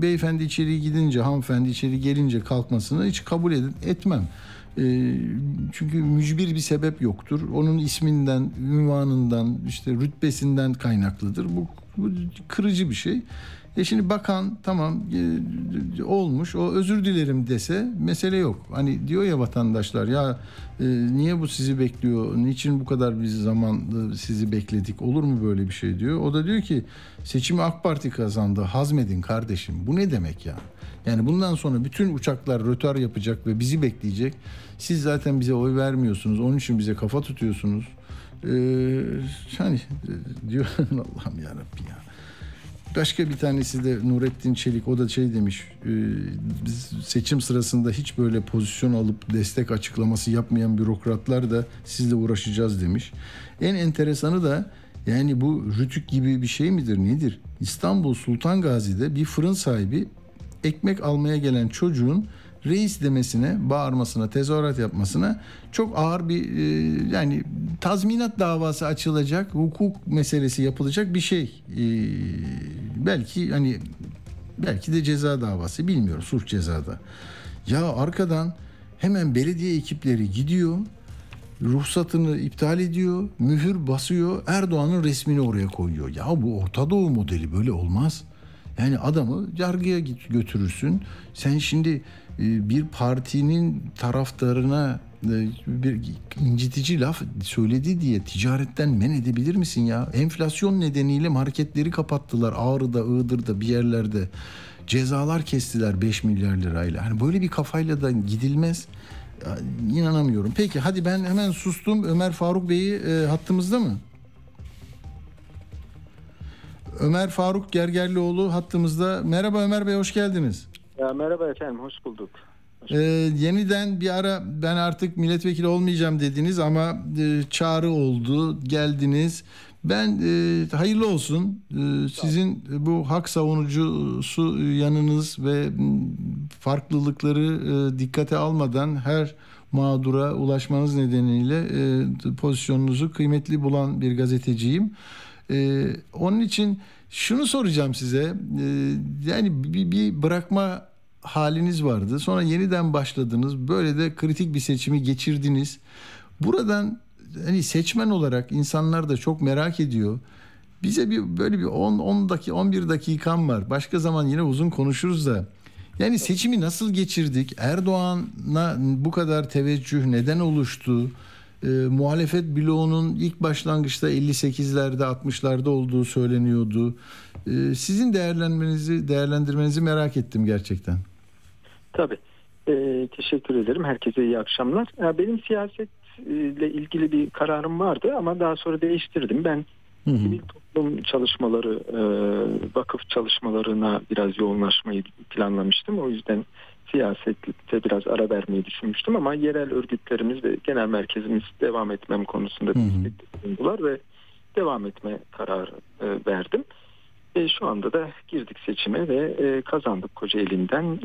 beyefendi içeri gidince, hanımefendi içeri gelince kalkmasını hiç kabul etmem. Çünkü mücbir bir sebep yoktur. Onun isminden, ünvanından, işte rütbesinden kaynaklıdır. Bu kırıcı bir şey. Şimdi bakan tamam olmuş, o özür dilerim dese mesele yok. Hani diyor ya vatandaşlar, ya niye bu sizi bekliyor, niçin bu kadar bir zaman sizi bekledik, olur mu böyle bir şey diyor. O da diyor ki seçimi AK Parti kazandı, hazmedin kardeşim. Bu ne demek ya? Yani bundan sonra bütün uçaklar rötar yapacak ve bizi bekleyecek. Siz zaten bize oy vermiyorsunuz, onun için bize kafa tutuyorsunuz. Hani diyor Allah'ım yarabbim ya. Başka bir tanesi de Nurettin Çelik, o da şey demiş, biz seçim sırasında hiç böyle pozisyon alıp destek açıklaması yapmayan bürokratlar da sizle uğraşacağız demiş. En enteresanı da yani bu rütük gibi bir şey midir nedir? İstanbul Sultan Gazi'de bir fırın sahibi ekmek almaya gelen çocuğun reis demesine, bağırmasına, tezahürat yapmasına çok ağır bir yani tazminat davası açılacak, hukuk meselesi yapılacak bir şey. Belki hani belki de ceza davası, bilmiyorum, suç cezada. Ya arkadan hemen belediye ekipleri gidiyor, ruhsatını iptal ediyor, mühür basıyor, Erdoğan'ın resmini oraya koyuyor. Ya bu Orta Doğu modeli, böyle olmaz. Yani adamı yargıya götürürsün. Sen şimdi bir partinin taraftarına bir incitici laf söyledi diye ticaretten men edebilir misin ya? Enflasyon nedeniyle marketleri kapattılar Ağrı'da, Iğdır'da, bir yerlerde. Cezalar kestiler 5 milyar lirayla. Hani böyle bir kafayla da gidilmez. İnanamıyorum. Peki hadi ben hemen sustum. Ömer Faruk Bey'i hattımızda mı? Ömer Faruk Gergerlioğlu hattımızda. Merhaba Ömer Bey, hoş geldiniz. Ya, merhaba efendim, hoş bulduk. Yeniden bir ara ben artık milletvekili olmayacağım dediniz ama çağrı oldu, geldiniz. Ben hayırlı olsun sizin bu hak savunucusu yanınız ve farklılıkları dikkate almadan her mağdura ulaşmanız nedeniyle pozisyonunuzu kıymetli bulan bir gazeteciyim. Onun için şunu soracağım size, yani bir bırakma haliniz vardı, sonra yeniden başladınız, böyle de kritik bir seçimi geçirdiniz. Buradan hani seçmen olarak insanlar da çok merak ediyor. Bize bir böyle bir 11 dakikam var. Başka zaman yine uzun konuşuruz da. Yani seçimi nasıl geçirdik? Erdoğan'a bu kadar teveccüh neden oluştu? Muhalefet bloğunun ilk başlangıçta 58'lerde 60'larda olduğu söyleniyordu. Sizin değerlendirmenizi merak ettim gerçekten. Tabii. Teşekkür ederim. Herkese iyi akşamlar. Benim siyasetle ilgili bir kararım vardı ama daha sonra değiştirdim. Ben sivil toplum çalışmaları, vakıf çalışmalarına biraz yoğunlaşmayı planlamıştım. O yüzden siyasette biraz ara vermeyi düşünmüştüm ama yerel örgütlerimiz ve genel merkezimiz devam etmem konusunda bulundular ve devam etme kararı verdim. Şu anda da girdik seçime ve kazandık Kocaeli'nden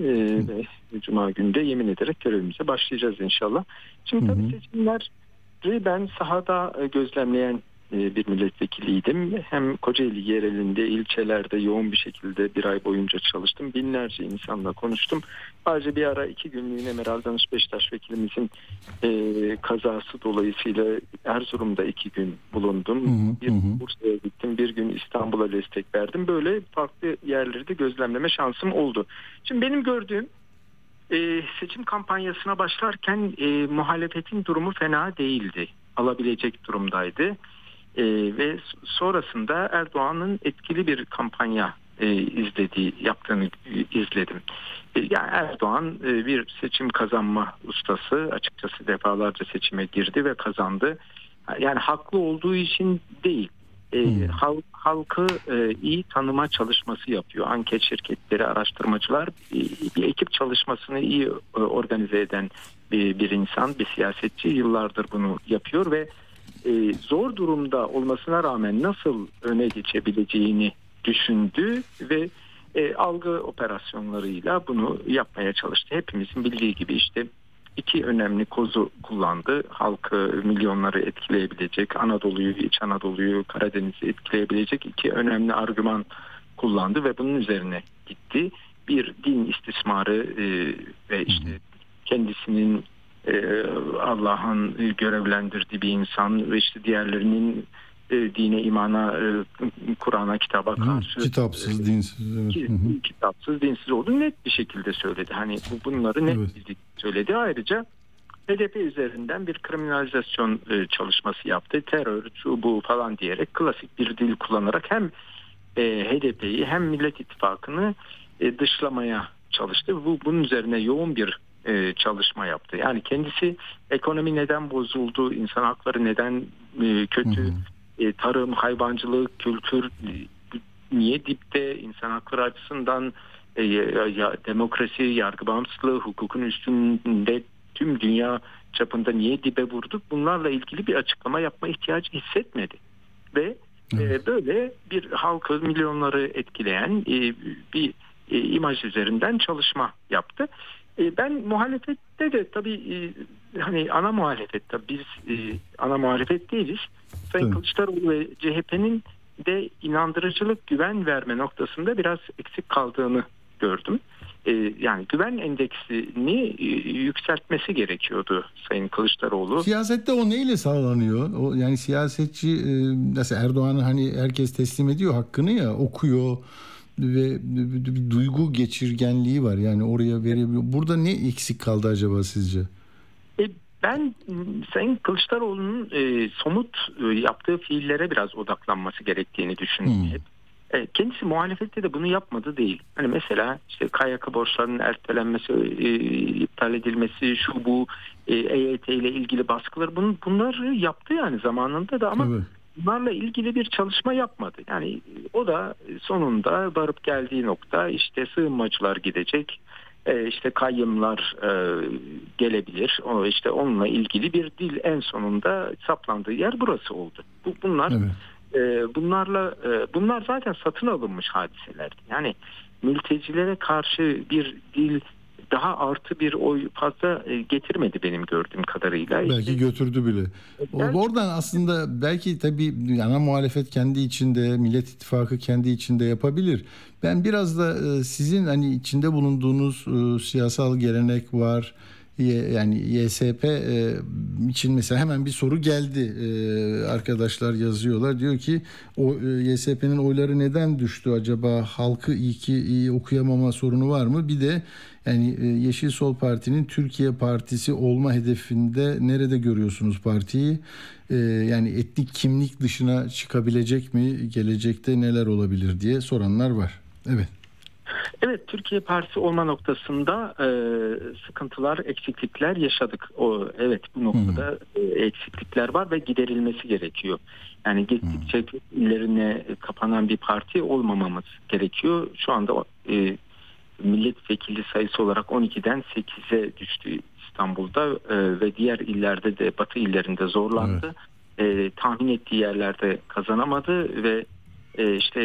ve Cuma günü de yemin ederek görevimize başlayacağız inşallah. Şimdi tabii seçimleri ben sahada gözlemleyen bir milletvekiliydim. Hem Kocaeli yerelinde, ilçelerde yoğun bir şekilde bir ay boyunca çalıştım. Binlerce insanla konuştum. Ayrıca bir ara 2 günlüğüne Meral Danış Beştaş vekilimizin kazası dolayısıyla Erzurum'da 2 gün bulundum. Bir Bursa'ya gittim, 1 gün İstanbul'a destek verdim. Böyle farklı yerleri de gözlemleme şansım oldu. Şimdi benim gördüğüm seçim kampanyasına başlarken muhalefetin durumu fena değildi. Alabilecek durumdaydı. Ve sonrasında Erdoğan'ın etkili bir kampanya izledim. Yani Erdoğan bir seçim kazanma ustası, açıkçası defalarca seçime girdi ve kazandı. Yani haklı olduğu için değil, halkı iyi tanıma çalışması yapıyor. Anket şirketleri, araştırmacılar, bir ekip çalışmasını iyi organize eden bir insan, bir siyasetçi yıllardır bunu yapıyor ve zor durumda olmasına rağmen nasıl öne geçebileceğini düşündü ve algı operasyonlarıyla bunu yapmaya çalıştı. Hepimizin bildiği gibi işte 2 önemli kozu kullandı. Halkı, milyonları etkileyebilecek, Anadolu'yu, İç Anadolu'yu, Karadeniz'i etkileyebilecek 2 önemli argüman kullandı ve bunun üzerine gitti. Bir, din istismarı ve işte kendisinin Allah'ın görevlendirdiği bir insan ve işte diğerlerinin dine, imana, Kur'an'a, kitaba karşı kitapsız, dinsiz, kitapsız, dinsiz olduğunu net bir şekilde söyledi. Hani bunları net bir söyledi. Ayrıca HDP üzerinden bir kriminalizasyon çalışması yaptı. Terör, şu bu falan diyerek klasik bir dil kullanarak hem HDP'yi hem Millet İttifakı'nı dışlamaya çalıştı. Bunun üzerine yoğun bir çalışma yaptı. Yani kendisi ekonomi neden bozuldu, insan hakları neden kötü, tarım, hayvancılık, kültür niye dipte, insan hakları açısından demokrasi, yargı bağımsızlığı, hukukun üstünde tüm dünya çapında niye dibe vurduk, bunlarla ilgili bir açıklama yapma ihtiyacı hissetmedi. Ve böyle bir halkı, milyonları etkileyen bir imaj üzerinden çalışma yaptı. Ben muhalefette de tabii hani ana muhalefet, tabii biz ana muhalefet değiliz. Sayın Kılıçdaroğlu ve CHP'nin de inandırıcılık, güven verme noktasında biraz eksik kaldığını gördüm. Yani güven endeksini yükseltmesi gerekiyordu Sayın Kılıçdaroğlu. Siyasette o neyle sağlanıyor? O, yani siyasetçi nasıl Erdoğan'ı hani herkes teslim ediyor hakkını ya, okuyor ve bir duygu geçirgenliği var. Yani oraya verebiliyor. Burada ne eksik kaldı acaba sizce? Ben Sayın Kılıçdaroğlu'nun somut yaptığı fiillere biraz odaklanması gerektiğini düşünüyorum. Kendisi muhalefette de bunu yapmadı değil. Hani mesela işte KYK borçlarının ertelenmesi, iptal edilmesi, şu bu, EYT ile ilgili baskılar, bunları yaptı yani zamanında da ama bunlarla ilgili bir çalışma yapmadı. Yani o da sonunda varıp geldiği nokta işte sığınmacılar gidecek, işte kayyımlar gelebilir. O işte onunla ilgili bir dil, en sonunda saplandığı yer burası oldu. Bunlar zaten satın alınmış hadiselerdi. Yani mültecilere karşı bir dil daha artı bir oy fazla getirmedi benim gördüğüm kadarıyla. Belki götürdü bile. Oradan aslında belki tabii ana muhalefet kendi içinde, Millet İttifakı kendi içinde yapabilir. Ben biraz da sizin hani içinde bulunduğunuz siyasal gelenek var. Yani YSP için mesela hemen bir soru geldi. Arkadaşlar yazıyorlar. Diyor ki o YSP'nin oyları neden düştü acaba? Halkı iyi okuyamama sorunu var mı? Bir de yani Yeşil Sol Parti'nin Türkiye Partisi olma hedefinde nerede görüyorsunuz partiyi? Yani etnik kimlik dışına çıkabilecek mi? Gelecekte neler olabilir diye soranlar var. Evet. Evet, Türkiye Partisi olma noktasında sıkıntılar, eksiklikler yaşadık. Evet, bu noktada eksiklikler var ve giderilmesi gerekiyor. Yani gittikçe illerine kapanan bir parti olmamamız gerekiyor. Şu anda milletvekili sayısı olarak 12'den 8'e düştü İstanbul'da ve diğer illerde de, batı illerinde zorlandı. Evet. Tahmin ettiği yerlerde kazanamadı ve işte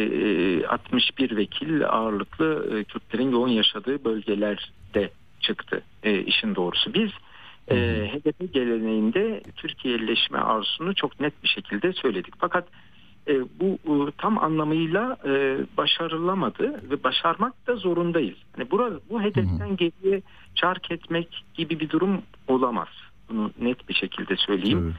61 vekil ağırlıklı Kürtlerin yoğun yaşadığı bölgelerde çıktı işin doğrusu. Biz HDP geleneğinde Türkiye'leşme arzusunu çok net bir şekilde söyledik. Fakat bu tam anlamıyla başarılamadı ve başarmak da zorundayız. Yani bu hedeften geriye çark etmek gibi bir durum olamaz. Bunu net bir şekilde söyleyeyim. Evet.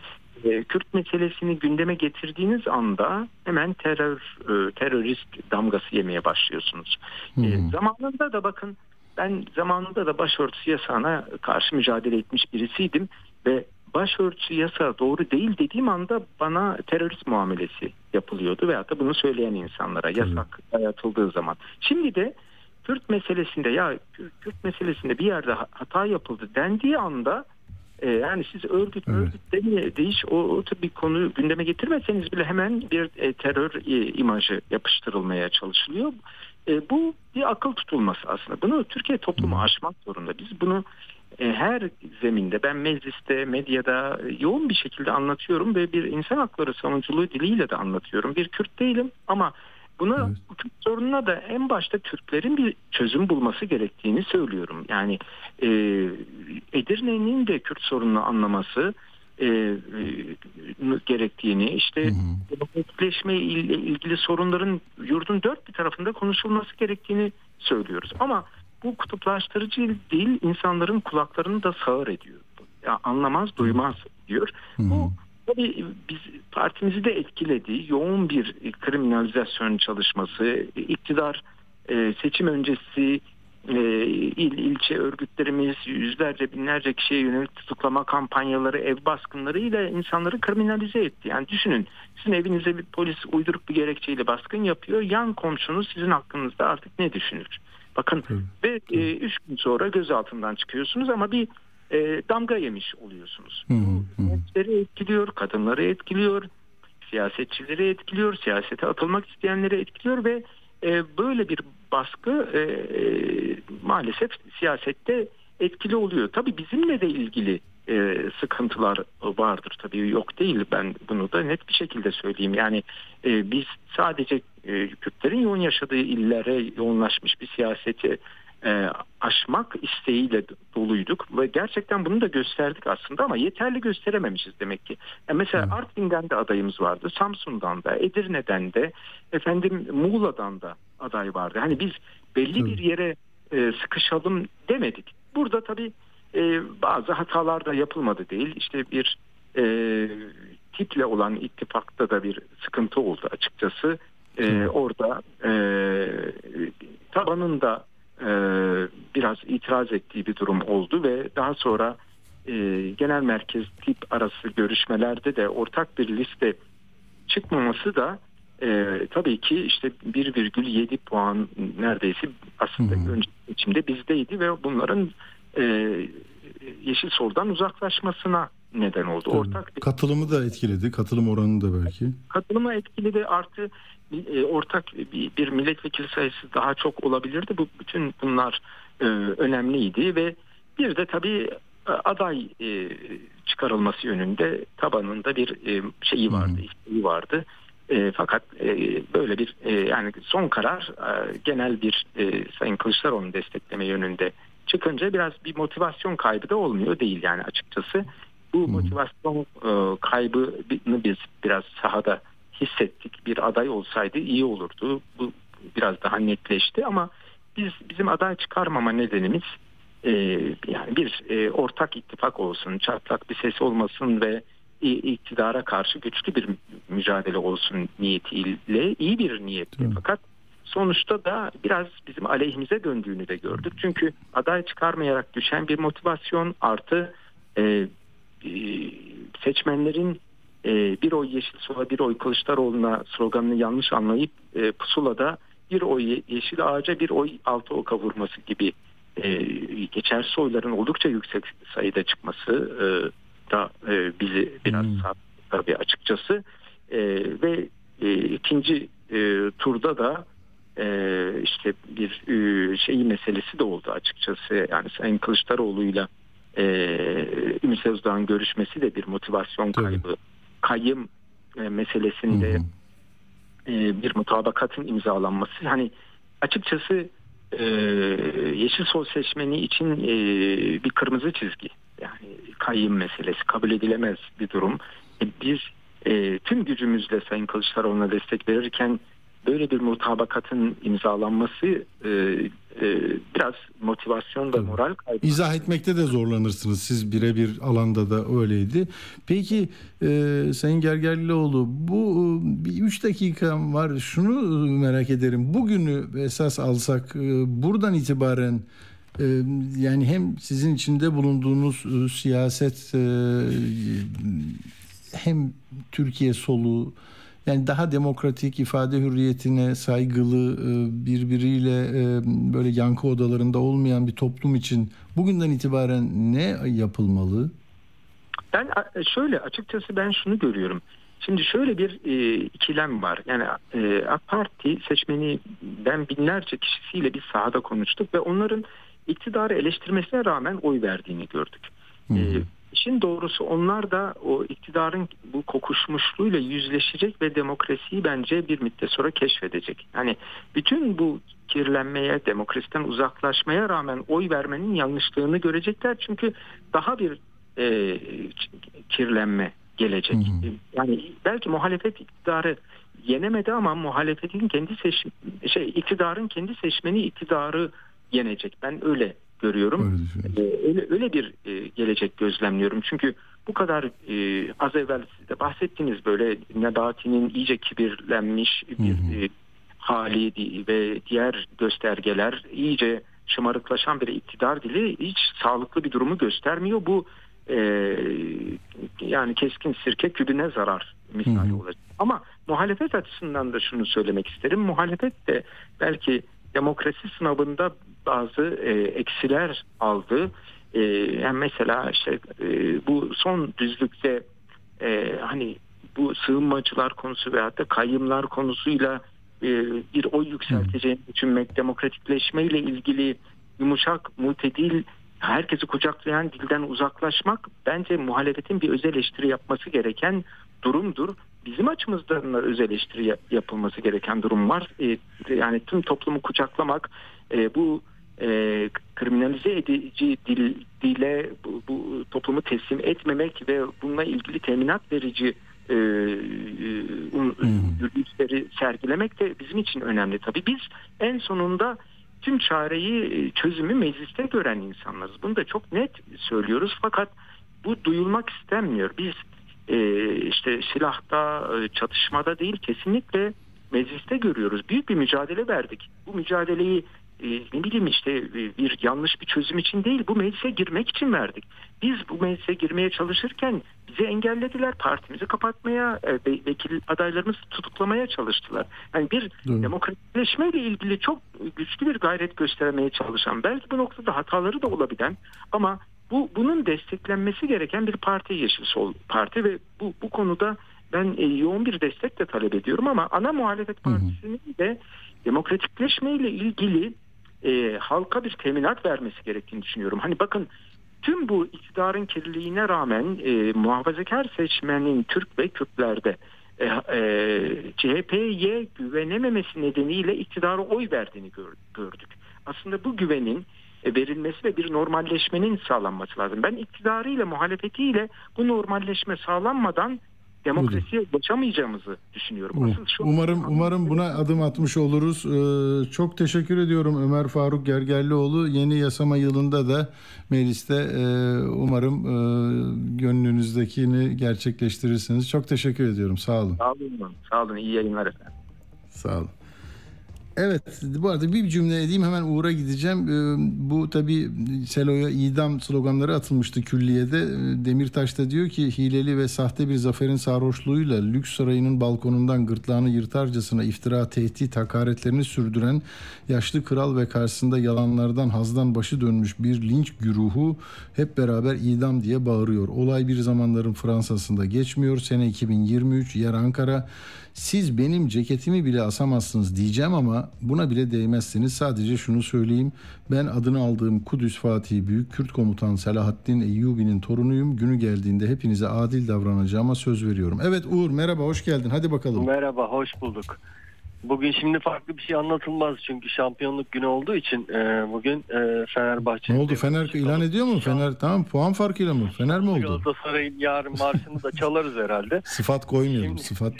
Kürt meselesini gündeme getirdiğiniz anda hemen terörist damgası yemeye başlıyorsunuz. Zamanında da bakın, ben zamanında da başörtüsü yasağına karşı mücadele etmiş birisiydim ve başörtüsü yasağı doğru değil dediğim anda bana terörist muamelesi yapılıyordu veyahut da bunu söyleyen insanlara yasak dayatıldığı zaman. Şimdi de Kürt meselesinde bir yerde hata yapıldı dendiği anda yani siz örgüt değiş o tür bir konuyu gündeme getirmezseniz bile hemen bir terör imajı yapıştırılmaya çalışılıyor. Bu bir akıl tutulması aslında. Bunu Türkiye toplumu aşmak zorunda. Biz bunu her zeminde, ben mecliste, medyada yoğun bir şekilde anlatıyorum ve bir insan hakları savunuculuğu diliyle de anlatıyorum. Bir Kürt değilim ama buna, bu Kürt sorununa da en başta Türklerin bir çözüm bulması gerektiğini söylüyorum. Yani Edirne'nin de Kürt sorununu anlaması gerektiğini, işte demokratikleşme ile ilgili sorunların yurdun dört bir tarafında konuşulması gerektiğini söylüyoruz. Ama bu kutuplaştırıcı değil, insanların kulaklarını da sağır ediyor. Yani anlamaz, duymaz diyor. Bu tabii biz partimizi de etkilediği yoğun bir kriminalizasyon çalışması, iktidar seçim öncesi ilçe örgütlerimiz yüzlerce binlerce kişiye yönelik tutuklama kampanyaları, ev baskınlarıyla insanları kriminalize etti. Yani düşünün, sizin evinize bir polis uyduruk bir gerekçeyle baskın yapıyor, yan komşunuz sizin hakkınızda artık ne düşünür? Bakın ve 3 gün sonra gözaltından çıkıyorsunuz ama bir damga yemiş oluyorsunuz. Gençleri etkiliyor, kadınları etkiliyor, siyasetçileri etkiliyor, siyasete atılmak isteyenleri etkiliyor ve böyle bir baskı maalesef siyasette etkili oluyor. Tabii bizimle de ilgili sıkıntılar vardır. Tabii yok değil, ben bunu da net bir şekilde söyleyeyim. Yani biz sadece Kürtlerin yoğun yaşadığı illere yoğunlaşmış bir siyaseti aşmak isteğiyle doluyduk ve gerçekten bunu da gösterdik aslında ama yeterli gösterememişiz demek ki. Mesela Artvin'den de adayımız vardı, Samsun'dan da, Edirne'den de, Muğla'dan da aday vardı. Hani biz belli bir yere sıkışalım demedik. Burada tabii bazı hatalar da yapılmadı değil. İşte bir tiple olan ittifakta da bir sıkıntı oldu açıkçası. Orada tabanında biraz itiraz ettiği bir durum oldu ve daha sonra genel merkez tip arası görüşmelerde de ortak bir liste çıkmaması da tabii ki işte 1,7 puan neredeyse aslında önceki seçimde bizdeydi ve bunların Yeşil Sol'dan uzaklaşmasına neden oldu. Ortak katılımı da etkiledi. Katılım oranını da belki. Katılımı etkiledi, artı ortak bir milletvekili sayısı daha çok olabilirdi. Bu, bütün bunlar önemliydi ve bir de tabii aday çıkarılması yönünde tabanında bir şeyi vardı, isteği vardı. Fakat böyle bir yani son karar genel bir Sayın Kılıçdaroğlu'nu destekleme yönünde çıkınca biraz bir motivasyon kaybı da olmuyor değil yani açıkçası. Bu motivasyon kaybını biz biraz sahada hissettik. Bir aday olsaydı iyi olurdu. Bu biraz daha netleşti ama bizim aday çıkarmama nedenimiz yani bir ortak ittifak olsun, çatlak bir ses olmasın ve iktidara karşı güçlü bir mücadele olsun niyetiyle, iyi bir niyetli. Fakat sonuçta da biraz bizim aleyhimize döndüğünü de gördük. Çünkü aday çıkarmayarak düşen bir motivasyon artı seçmenlerin bir oy Yeşil Sol'a, bir oy Kılıçdaroğlu'na sloganını yanlış anlayıp pusulada bir oy Yeşil Ağaca, bir oy Altı Ok'a vurması gibi geçersiz oyların oldukça yüksek sayıda çıkması da bizi biraz tabii açıkçası ve ikinci turda da işte bir şey meselesi de oldu açıkçası. Yani Sayın Kılıçdaroğlu'yla Ümit Özdağ'ın görüşmesi de bir motivasyon kaybı. Tabii. Kayyım meselesinde bir mutabakatın imzalanması. Hani açıkçası Yeşil Sol seçmeni için bir kırmızı çizgi. Yani kayyım meselesi kabul edilemez bir durum. Biz tüm gücümüzle Sayın Kılıçdaroğlu'na destek verirken böyle bir mutabakatın imzalanması biraz motivasyon ve moral kaybı. İzah etmekte de zorlanırsınız. Siz birebir alanda da öyleydi. Peki Sayın Gergerlioğlu, bu bir 3 dakikam var. Şunu merak ederim. Bugünü esas alsak buradan itibaren yani hem sizin içinde bulunduğunuz siyaset hem Türkiye soluğu, yani daha demokratik, ifade hürriyetine saygılı, birbiriyle böyle yankı odalarında olmayan bir toplum için bugünden itibaren ne yapılmalı? Ben şöyle, açıkçası ben şunu görüyorum. Şimdi şöyle bir ikilem var. Yani AK Parti seçmeninden binlerce kişisiyle biz sahada konuştuk ve onların iktidarı eleştirmesine rağmen oy verdiğini gördük. İşin doğrusu onlar da o iktidarın bu kokuşmuşluğuyla yüzleşecek ve demokrasiyi bence bir müddet sonra keşfedecek. Yani bütün bu kirlenmeye, demokrasiden uzaklaşmaya rağmen oy vermenin yanlışlığını görecekler. Çünkü daha bir kirlenme gelecek. Yani belki muhalefet iktidarı yenemedi ama muhalefetin kendi iktidarın kendi seçmeni iktidarı yenecek. Ben öyle görüyorum. Öyle bir gelecek gözlemliyorum. Çünkü bu kadar az evvel siz de bahsettiğiniz böyle Nebati'nin iyice kibirlenmiş bir hali ve diğer göstergeler, iyice şımarıklaşan bir iktidar dili hiç sağlıklı bir durumu göstermiyor. Bu yani keskin sirke kübüne zarar misali olacak. Ama muhalefet açısından da şunu söylemek isterim. Muhalefet de belki demokrasi sınavında bazı eksiler aldı. Yani mesela işte bu son düzlükte hani bu sığınmacılar konusu veyahut da kayyımlar konusuyla bir oy yükselteceğini düşünmek, demokratikleşmeyle ilgili yumuşak, mutedil, herkesi kucaklayan dilden uzaklaşmak bence muhalefetin bir öz eleştiri yapması gereken durumdur. Bizim açımızdan da öz eleştiri yapılması gereken durum var. Yani tüm toplumu kucaklamak, bu kriminalize edici dile bu toplumu teslim etmemek ve bununla ilgili teminat verici yürüyüşleri sergilemek de bizim için önemli. Tabii biz en sonunda tüm çareyi, çözümü mecliste gören insanlarız. Bunu da çok net söylüyoruz. Fakat bu duyulmak istenmiyor. Biz işte silahta, çatışmada değil, kesinlikle mecliste görüyoruz. Büyük bir mücadele verdik. Bu mücadeleyi ne bileyim işte bir yanlış bir çözüm için değil, bu meclise girmek için verdik. Biz bu meclise girmeye çalışırken bizi engellediler. Partimizi kapatmaya, vekil adaylarımızı tutuklamaya çalıştılar. Yani bir demokratikleşmeyle ilgili çok güçlü bir gayret göstermeye çalışan, belki bu noktada hataları da olabilen ama bunun desteklenmesi gereken bir parti Yeşil Sol Parti ve bu konuda ben yoğun bir destek de talep ediyorum ama ana muhalefet partisinin de demokratikleşmeyle ilgili halka bir teminat vermesi gerektiğini düşünüyorum. Hani bakın, tüm bu iktidarın kirliliğine rağmen muhafazakar seçmenin Türk ve Kürtlerde CHP'ye güvenememesi nedeniyle iktidara oy verdiğini gördük. Aslında bu güvenin verilmesi ve bir normalleşmenin sağlanması lazım. Ben iktidarıyla, muhalefetiyle bu normalleşme sağlanmadan demokrasiye ulaşamayacağımızı düşünüyorum. Umarım buna adım atmış oluruz. Çok teşekkür ediyorum Ömer Faruk Gergerlioğlu. Yeni yasama yılında da mecliste umarım gönlünüzdekini gerçekleştirirsiniz. Çok teşekkür ediyorum. Sağ olun. Sağ olun. Sağ olun. İyi yayınlar efendim. Sağ olun. Evet, bu arada bir cümle edeyim, hemen Uğur'a gideceğim. Bu tabii Selo'ya idam sloganları atılmıştı külliyede. Demirtaş'ta diyor ki hileli ve sahte bir zaferin sarhoşluğuyla lüks sarayının balkonundan gırtlağını yırtarcasına iftira, tehdit, hakaretlerini sürdüren yaşlı kral ve karşısında yalanlardan hazdan başı dönmüş bir linç güruhu hep beraber idam diye bağırıyor. Olay bir zamanların Fransa'sında geçmiyor. Sene 2023, yer Ankara. Siz benim ceketimi bile asamazsınız diyeceğim ama buna bile değmezsiniz. Sadece şunu söyleyeyim. Ben adını aldığım Kudüs Fatihi Büyük Kürt Komutan Selahaddin Eyyubi'nin torunuyum. Günü geldiğinde hepinize adil davranacağıma söz veriyorum. Evet Uğur, merhaba, hoş geldin. Hadi bakalım. Merhaba, hoş bulduk. Bugün şimdi farklı bir şey anlatılmaz çünkü şampiyonluk günü olduğu için bugün Fenerbahçe... Ne oldu? Fener ilan ediyor mu? Fener tamam, puan farkıyla mı? Fener mi oldu? Galatasaray'ın yarın marşını da çalarız herhalde. Sıfat koymuyorum. Sıfat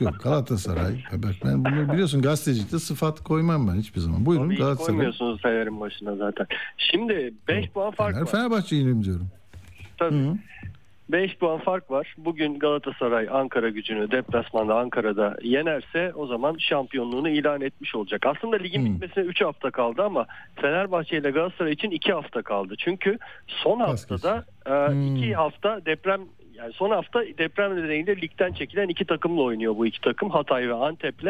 yok. Galatasaray. Bak ben bunu biliyorsun, gazetecilikte sıfat koymam ben hiçbir zaman. Buyurun abi, Galatasaray. Koymuyorsunuz Fener'in başına zaten. Şimdi 5 puan fark var. Fenerbahçe'yi ilim diyorum. Tabii. Hı-hı. 5 puan fark var. Bugün Galatasaray Ankara Gücü'nü deplasmanda Ankara'da yenerse o zaman şampiyonluğunu ilan etmiş olacak. Aslında ligin bitmesine 3 hafta kaldı ama Fenerbahçe ile Galatasaray için 2 hafta kaldı. Çünkü son haftada 2 hafta deprem, yani son hafta deprem nedeniyle ligden çekilen iki takımla oynuyor bu iki takım. Hatay ve Antep'le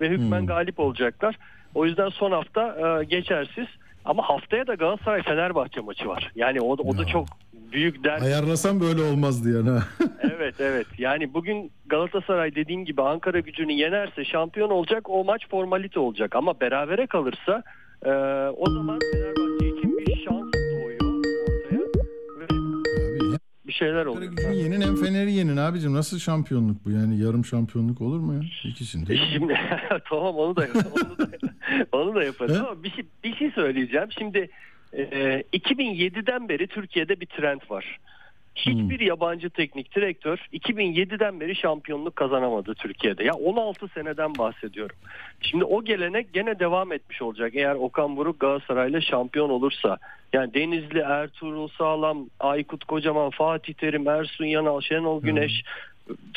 ve hükmen galip olacaklar. O yüzden son hafta geçersiz. Ama haftaya da Galatasaray Fenerbahçe maçı var. Yani o da çok büyük derbi. Ayarlasam böyle olmazdı yani. Evet. Yani bugün Galatasaray dediğim gibi Ankara Gücü'nü yenerse şampiyon olacak. O maç formalite olacak. Ama berabere kalırsa o zaman Fenerbahçe için bir şans doğuyor ortaya. Ve bir şeyler oluyor. Ankara Gücü'nü yenin hem Fener'i yenin abicim. Nasıl şampiyonluk bu? Yani yarım şampiyonluk olur mu ya? İkisinde. Şimdi tamam, onu da yaparız ama bir şey söyleyeceğim. Şimdi 2007'den beri Türkiye'de bir trend var. Hiçbir yabancı teknik direktör 2007'den beri şampiyonluk kazanamadı Türkiye'de. Ya 16 seneden bahsediyorum. Şimdi o gelenek gene devam etmiş olacak. Eğer Okan Buruk Galatasaray'la şampiyon olursa, yani Denizli, Ertuğrul Sağlam, Aykut Kocaman, Fatih Terim, Ersun Yanal, Şenol Güneş...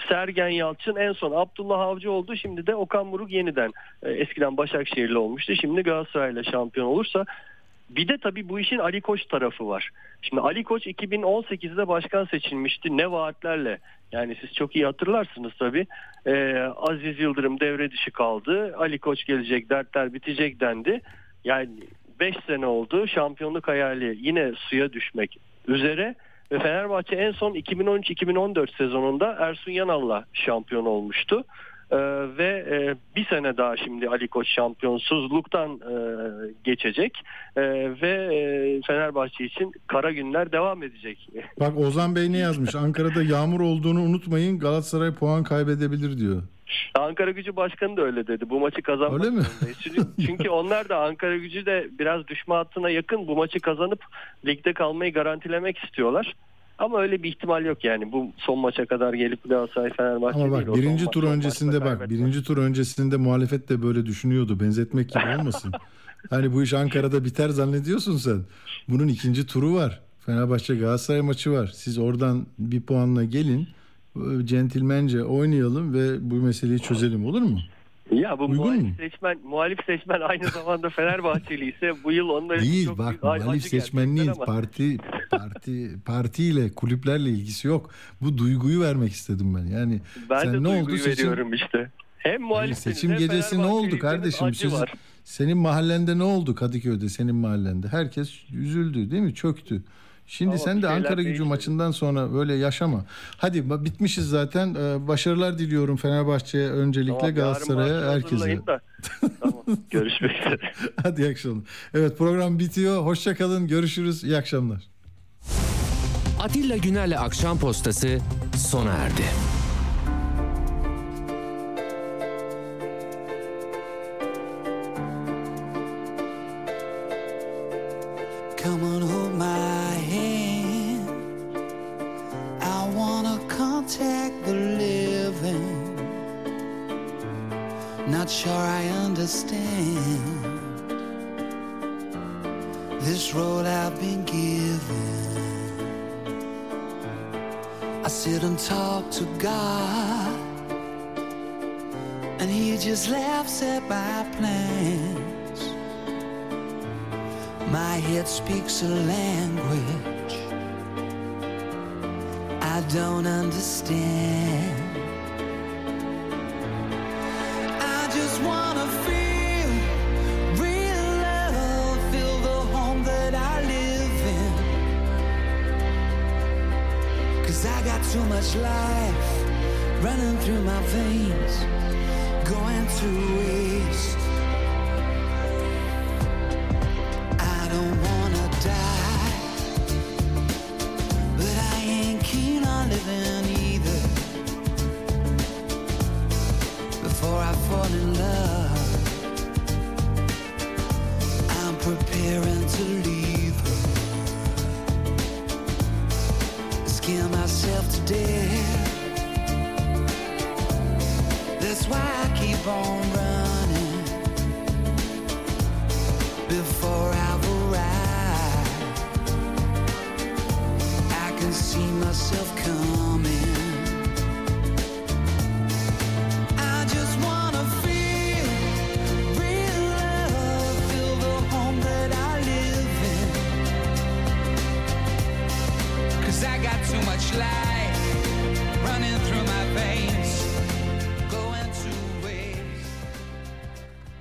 Sergen Yalçın, en son Abdullah Avcı oldu. Şimdi de Okan Buruk yeniden, eskiden Başakşehirli olmuştu. Şimdi Galatasaray'la şampiyon olursa. Bir de tabii bu işin Ali Koç tarafı var. Şimdi Ali Koç 2018'de başkan seçilmişti. Ne vaatlerle. Yani siz çok iyi hatırlarsınız tabii. Aziz Yıldırım devre dışı kaldı. Ali Koç gelecek, dertler bitecek dendi. Yani 5 sene oldu. Şampiyonluk hayali yine suya düşmek üzere. Ve Fenerbahçe en son 2013-2014 sezonunda Ersun Yanal'la şampiyon olmuştu. Ve bir sene daha şimdi Ali Koç şampiyonsuzluktan geçecek. Ve Fenerbahçe için kara günler devam edecek. Bak Ozan Bey ne yazmış? Ankara'da yağmur olduğunu unutmayın, Galatasaray puan kaybedebilir diyor. Ankara Gücü Başkanı da öyle dedi. Bu maçı kazanmak zorundayız. Çünkü onlar da, Ankara Gücü de biraz düşme hattına yakın, bu maçı kazanıp ligde kalmayı garantilemek istiyorlar. Ama öyle bir ihtimal yok yani. Bu son maça kadar gelip Galatasaray Fenerbahçe değil. Ama bak, birinci tur öncesinde muhalefet de böyle düşünüyordu. Benzetmek gibi olmasın. Hani bu iş Ankara'da biter zannediyorsun sen. Bunun ikinci turu var. Fenerbahçe Galatasaray maçı var. Siz oradan bir puanla gelin. Centilmence oynayalım ve bu meseleyi çözelim, olur mu? Ya bu muhalif seçmen aynı zamanda Fenerbahçeli ise bu yıl onların değil, çok bak, muhalif seçmenliğin partiyle kulüplerle ilgisi yok. Bu duyguyu vermek istedim ben. Yani ben sen de ne oldu seçim? İşte. Hem muhalif seçim gecesi ne oldu kardeşim? Senin mahallende ne oldu Kadıköy'de, senin mahallende? Herkes üzüldü değil mi? Çöktü. Şimdi tamam, sen de Ankara Gücü maçından sonra böyle yaşama. Hadi bitmişiz zaten. Başarılar diliyorum Fenerbahçe'ye öncelikle, tamam, Galatasaray'a, herkese. Tamam, görüşmek üzere. Hadi iyi akşamlar. Evet, program bitiyor. Hoşçakalın, görüşürüz. İyi akşamlar. Atilla Güner'le Akşam Postası sona erdi. Come on hold my hand, I wanna contact the living. Not sure I understand this role I've been given. I sit and talk to God, and He just laughs at my plans. My head speaks a language I don't understand. I got too much life running through my veins, going to waste. I don't wanna die, but I ain't keen on living either. Before I fall in love, I'm preparing to leave her. Scare myself to death. That's why I keep on running before I've arrived. I can see myself coming. I just wanna feel real love, feel the home that I live in. 'Cause I got too much life running through my veins.